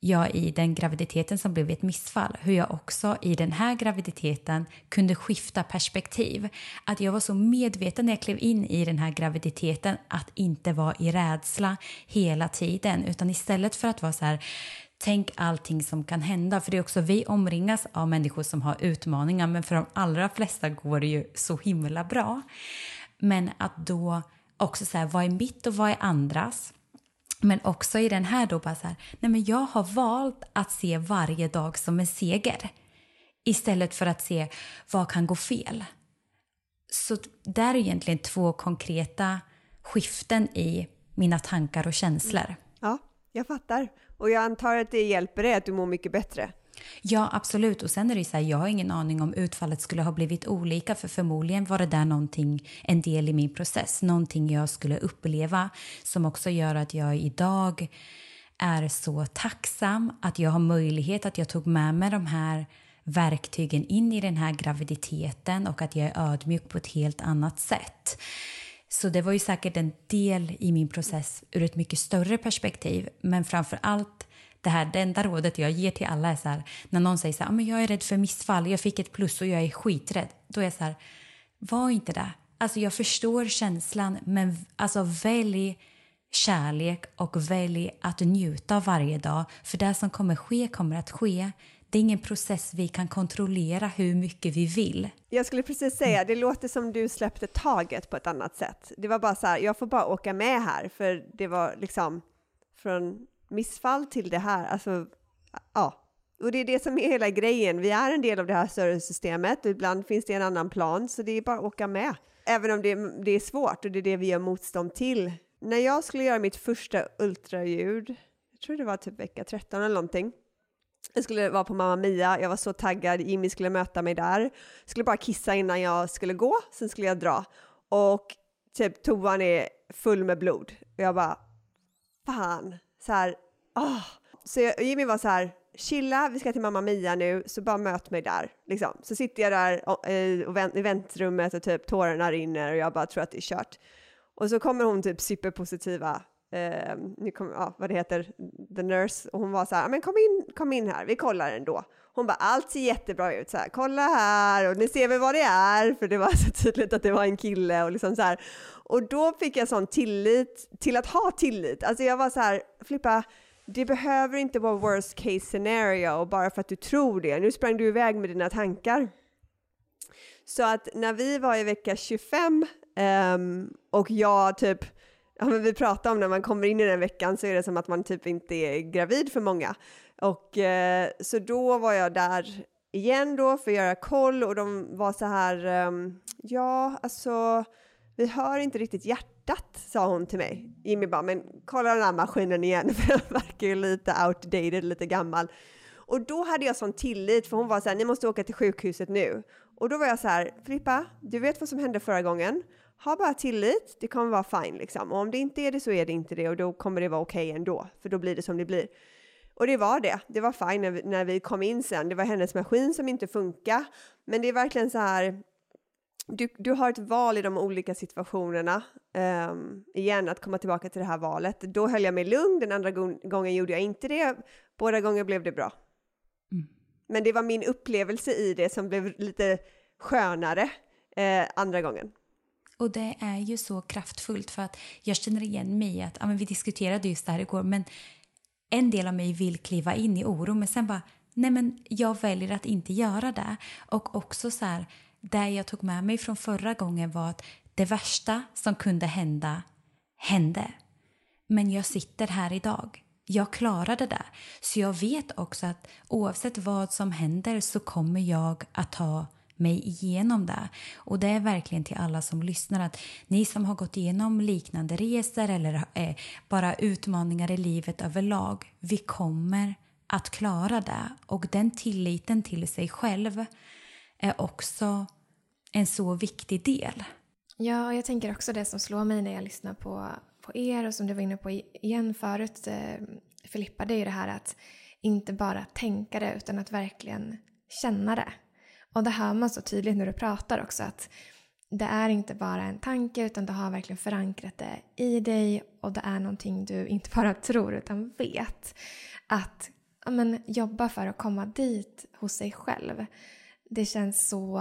jag i den graviditeten som blev ett missfall, hur jag också i den här graviditeten kunde skifta perspektiv, att jag var så medveten när jag klev in i den här graviditeten att inte vara i rädsla hela tiden, utan istället för att vara så här, tänk allting som kan hända. För det är också, vi omringas av människor som har utmaningar. Men för de allra flesta går det ju så himla bra. Men att då också så här, vad är mitt och vad är andras? Men också i den här då bara så här, nej men jag har valt att se varje dag som en seger. Istället för att se vad kan gå fel. Så där är egentligen två konkreta skiften i mina tankar och känslor. Ja, jag fattar. Och jag antar att det hjälper dig att du mår mycket bättre. Ja, absolut. Och sen är det ju så här, jag har ingen aning om utfallet skulle ha blivit olika. För förmodligen var det där någonting, en del i min process. Någonting jag skulle uppleva som också gör att jag idag är så tacksam. Att jag har möjlighet, att jag tog med mig de här verktygen in i den här graviditeten. Och att jag är ödmjuk på ett helt annat sätt. Så det var ju säkert en del i min process ur ett mycket större perspektiv. Men framför allt det enda rådet jag ger till alla är så här, när någon säger så här, men jag är rädd för missfall, jag fick ett plus och jag är skiträdd. Då är jag så här, var inte det. Alltså jag förstår känslan, men alltså välj kärlek och välj att njuta av varje dag. För det som kommer att ske. Det är ingen process vi kan kontrollera hur mycket vi vill. Jag skulle precis säga, det låter som du släppte taget på ett annat sätt. Det var bara så här, jag får bara åka med här. För det var liksom från missfall till det här. Alltså, ja. Och det är det som är hela grejen. Vi är en del av det här större systemet. Och ibland finns det en annan plan. Så det är bara att åka med. Även om det är svårt, och det är det vi gör motstånd till. När jag skulle göra mitt första ultraljud, jag tror det var typ vecka 13 eller någonting. Jag skulle vara på Mamma Mia, jag var så taggad, Jimmy skulle möta mig där. Skulle bara kissa innan jag skulle gå, sen skulle jag dra. Och typ toan är full med blod. Och jag bara, fan, så här, åh. Så Jimmy var så här, chilla, vi ska till Mamma Mia nu, så bara möt mig där. Liksom. Så sitter jag där i väntrummet och typ tårarna rinner och jag bara tror att det är kört. Och så kommer hon typ superpositiva vad det heter, the nurse, och hon var så här, men kom in här, vi kollar ändå. Hon bara, allt ser jättebra ut, så här, kolla här och ni ser väl vad det är, för det var så tydligt att det var en kille och liksom så här. Och då fick jag sån tillit till att ha tillit. Alltså jag var så här, Filippa, det behöver inte vara worst case scenario och bara för att du tror det. Nu sprang du iväg med dina tankar. Så att när vi var i vecka 25 och jag typ, ja, men vi pratar om när man kommer in i den veckan så är det som att man typ inte är gravid för många. Och så då var jag där igen då för att göra koll och de var så här, ja alltså vi hör inte riktigt hjärtat, sa hon till mig. Jimmy bara, men kolla den här maskinen igen för den verkar ju lite outdated, lite gammal. Och då hade jag sån tillit för hon var så här, ni måste åka till sjukhuset nu. Och då var jag så här, Filippa, du vet vad som hände förra gången. Ha bara tillit, det kommer vara fine liksom. Och om det inte är det så är det inte det och då kommer det vara okej ändå. För då blir det som det blir. Och det var det. Det var fine när vi kom in sen. Det var hennes maskin som inte funkar. Men det är verkligen så här, du har ett val i de olika situationerna. Igen, att komma tillbaka till det här valet. Då höll jag mig lugn, den andra gången gjorde jag inte det. Båda gånger blev det bra. Mm. Men det var min upplevelse i det som blev lite skönare andra gången. Och det är ju så kraftfullt för att jag känner igen mig att, ja, men vi diskuterade just det här igår, men en del av mig vill kliva in i oro men sen bara, nej men jag väljer att inte göra det. Och också så här, där jag tog med mig från förra gången var att det värsta som kunde hända, hände. Men jag sitter här idag. Jag klarade det. Så jag vet också att oavsett vad som händer så kommer jag att ta mig igenom det. Och det är verkligen till alla som lyssnar att ni som har gått igenom liknande resor eller bara utmaningar i livet överlag, vi kommer att klara det. Och den tilliten till sig själv är också en så viktig del. Ja, jag tänker också det som slår mig när jag lyssnar på er och som du var inne på igen förut, Filippa, det är ju det här att inte bara tänka det utan att verkligen känna det. Och det hör man så tydligt när du pratar också att det är inte bara en tanke utan du har verkligen förankrat det i dig och det är någonting du inte bara tror utan vet. Att ja, men, jobba för att komma dit hos sig själv. Det känns så...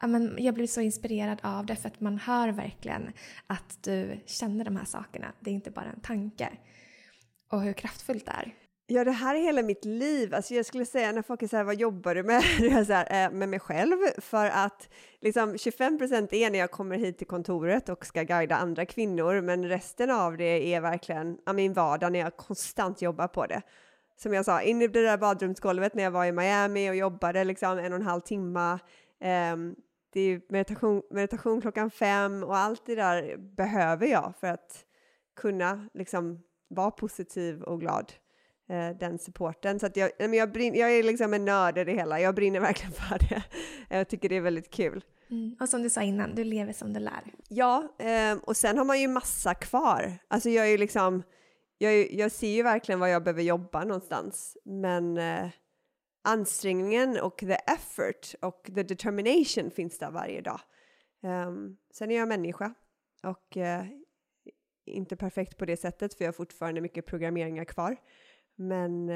Ja, men jag blir så inspirerad av det för att man hör verkligen att du känner de här sakerna. Det är inte bara en tanke. Och hur kraftfullt det är. Ja, det här är hela mitt liv. Alltså jag skulle säga när folk är så här, vad jobbar du med? Jag så här, med mig själv. För att liksom 25% är när jag kommer hit till kontoret och ska guida andra kvinnor. Men resten av det är verkligen min vardag när jag konstant jobbar på det. Som jag sa, in i det där badrumsgolvet när jag var i Miami och jobbade liksom 1,5 timmar. Det är meditation 5:00 och allt det där behöver jag för att kunna liksom vara positiv och glad, den supporten. Så att jag är liksom en nörd i det hela, jag brinner verkligen för det, jag tycker det är väldigt kul. Och som du sa innan, du lever som du lär. Ja, och sen har man ju massa kvar, alltså jag är ju liksom jag ser ju verkligen vad jag behöver jobba någonstans, men ansträngningen och the effort och the determination finns där varje dag. Sen är jag människa och inte perfekt på det sättet för jag har fortfarande mycket programmeringar kvar. Men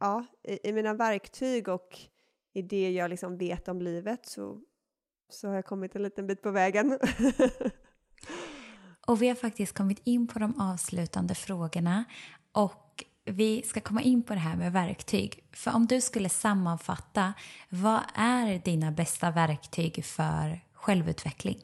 ja, i mina verktyg och i det jag liksom vet om livet så har jag kommit en liten bit på vägen. Och vi har faktiskt kommit in på de avslutande frågorna och vi ska komma in på det här med verktyg. För om du skulle sammanfatta, vad är dina bästa verktyg för självutveckling?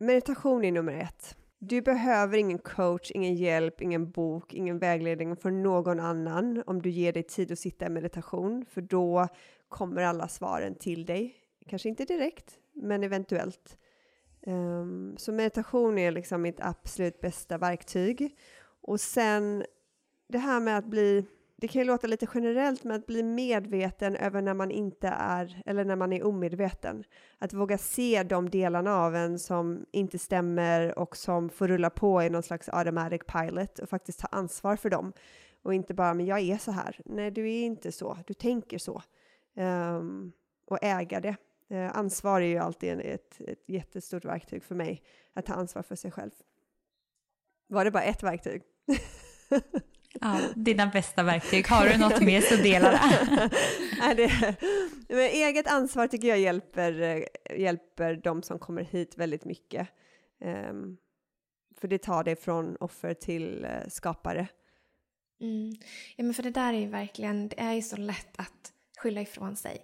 Meditation är nummer 1. Du behöver ingen coach, ingen hjälp, ingen bok, ingen vägledning från någon annan om du ger dig tid att sitta i meditation. För då kommer alla svaren till dig. Kanske inte direkt, men eventuellt. Så meditation är liksom mitt absolut bästa verktyg. Och sen... det här med att bli, det kan ju låta lite generellt, men att bli medveten över när man inte är, eller när man är omedveten. Att våga se de delarna av en som inte stämmer och som får rulla på i någon slags automatic pilot och faktiskt ta ansvar för dem. Och inte bara, men jag är så här. Nej, du är inte så. Du tänker så. Och äga det. Ansvar är ju alltid ett jättestort verktyg för mig. Att ta ansvar för sig själv. Var det bara ett verktyg? Ja, dina bästa verktyg. Har du något mer så dela det. Men eget ansvar tycker jag hjälper de som kommer hit väldigt mycket. För det tar dig från offer till skapare. Mm. Ja, men för det där är ju verkligen, det är ju så lätt att skylla ifrån sig.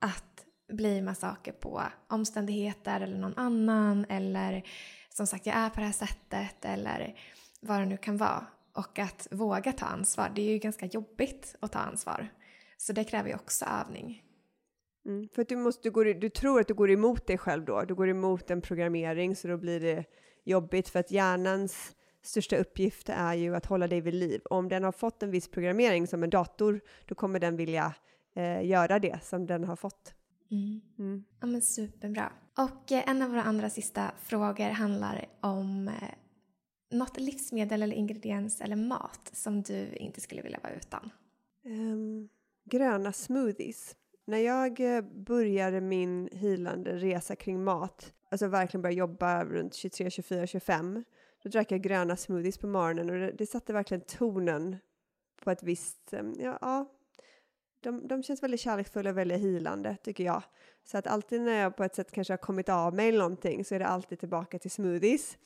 Att bli massaker på omständigheter eller någon annan, eller som sagt, jag är på det här sättet, eller vad det nu kan vara. Och att våga ta ansvar, det är ju ganska jobbigt att ta ansvar. Så det kräver ju också övning. Mm, för att du tror att du går emot dig själv då. Du går emot en programmering, så då blir det jobbigt. För att hjärnans största uppgift är ju att hålla dig vid liv. Om den har fått en viss programmering som en dator, då kommer den vilja göra det som den har fått. Mm. Mm. Ja, men superbra. Och en av våra andra sista frågor handlar om något livsmedel eller ingrediens eller mat som du inte skulle vilja vara utan. Gröna smoothies. När jag började min healande resa kring mat, alltså verkligen började jobba runt 23, 24, 25, då drack jag gröna smoothies på morgonen, och det satte verkligen tonen på ett visst, de känns väldigt kärleksfulla och väldigt healande tycker jag. Så att alltid när jag på ett sätt kanske har kommit av mig eller någonting, så är det alltid tillbaka till smoothies.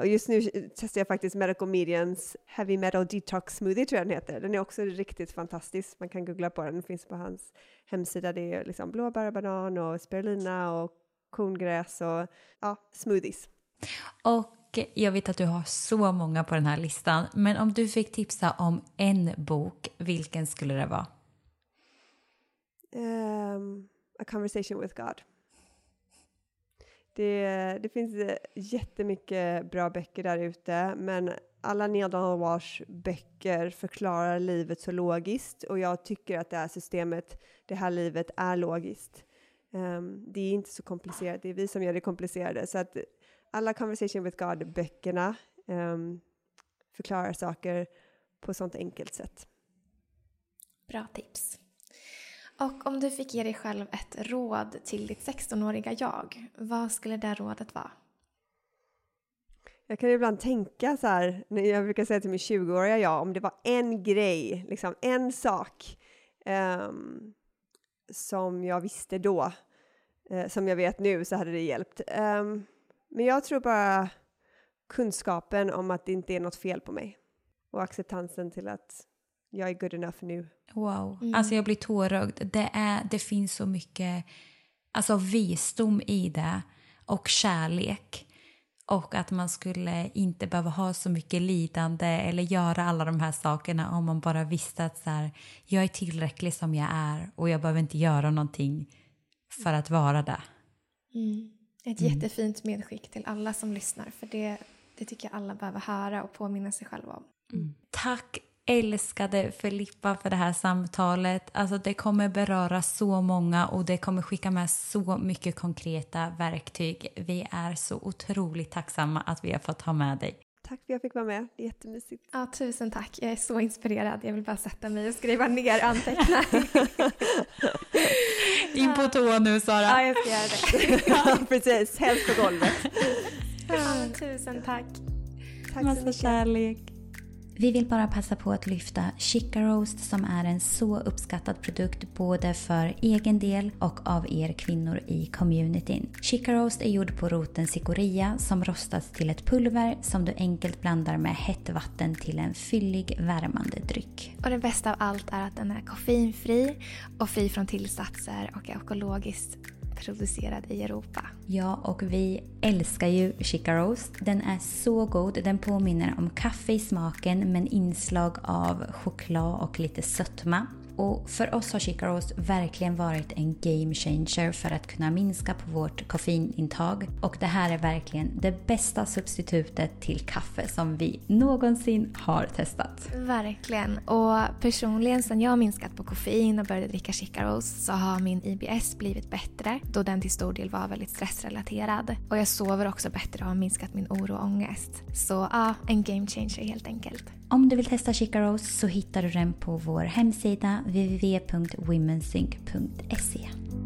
Och just nu testar jag faktiskt Medical Mediums Heavy Metal Detox Smoothie, tror jag den heter. Den är också riktigt fantastisk. Man kan googla på den. Den finns på hans hemsida. Det är liksom blåbär, banan och spirulina och korngräs och smoothies. Och jag vet att du har så många på den här listan. Men om du fick tipsa om en bok, vilken skulle det vara? A Conversation with God. Det finns jättemycket bra böcker där ute, men alla Neil Donald Walsh böcker förklarar livet så logiskt, och jag tycker att det här systemet, det här livet är logiskt. Det är inte så komplicerat, det är vi som gör det komplicerade. Så att alla Conversation with God böckerna förklarar saker på sånt enkelt sätt. Bra tips. Och om du fick ge dig själv ett råd till ditt 16-åriga jag, vad skulle det rådet vara? Jag kan ibland tänka så här, jag brukar säga till min 20-åriga jag, om det var en grej, liksom en sak som jag visste då, som jag vet nu, så hade det hjälpt. Men jag tror bara kunskapen om att det inte är något fel på mig, och acceptansen till att jag är good enough nu. Wow. Mm. Alltså jag blir tårögd. Det finns så mycket alltså visdom i det. Och kärlek. Och att man skulle inte behöva ha så mycket lidande. Eller göra alla de här sakerna. Om man bara visste att så här, jag är tillräcklig som jag är. Och jag behöver inte göra någonting för att vara det. Mm. Ett jättefint medskick till alla som lyssnar. För det tycker jag alla behöver höra och påminna sig själva om. Mm. Tack. Älskade Filippa för det här samtalet. Alltså det kommer beröra så många, och det kommer skicka med så mycket konkreta verktyg. Vi är så otroligt tacksamma att vi har fått ha med dig. Tack för att jag fick vara med. Det är jättemysigt. Ja, tusen tack. Jag är så inspirerad. Jag vill bara sätta mig och skriva ner, anteckna. In på tå nu, Sara. Ja, jag ska göra det. Ja, precis. Helst på golvet. Ja, tusen tack. Tack massa så mycket. Kärlek. Vi vill bara passa på att lyfta Chicoroast, som är en så uppskattad produkt både för egen del och av er kvinnor i communityn. Chicoroast är gjord på roten cicoria som rostas till ett pulver som du enkelt blandar med hett vatten till en fyllig värmande dryck. Och det bästa av allt är att den är koffeinfri och fri från tillsatser och är ekologiskt producerad i Europa. Ja, och vi älskar ju Chicoroast. Den är så god. Den påminner om kaffe i smaken, men inslag av choklad och lite sötma. Och för oss har Chicoroast verkligen varit en game changer för att kunna minska på vårt koffeinintag. Och det här är verkligen det bästa substitutet till kaffe som vi någonsin har testat. Verkligen. Och personligen, sedan jag har minskat på koffein och började dricka Chicoroast, så har min IBS blivit bättre, då den till stor del var väldigt stressrelaterad. Och jag sover också bättre och har minskat min oro och ångest. Så ja, en game changer helt enkelt. Om du vill testa Chicoroast så hittar du den på vår hemsida www.womensync.se.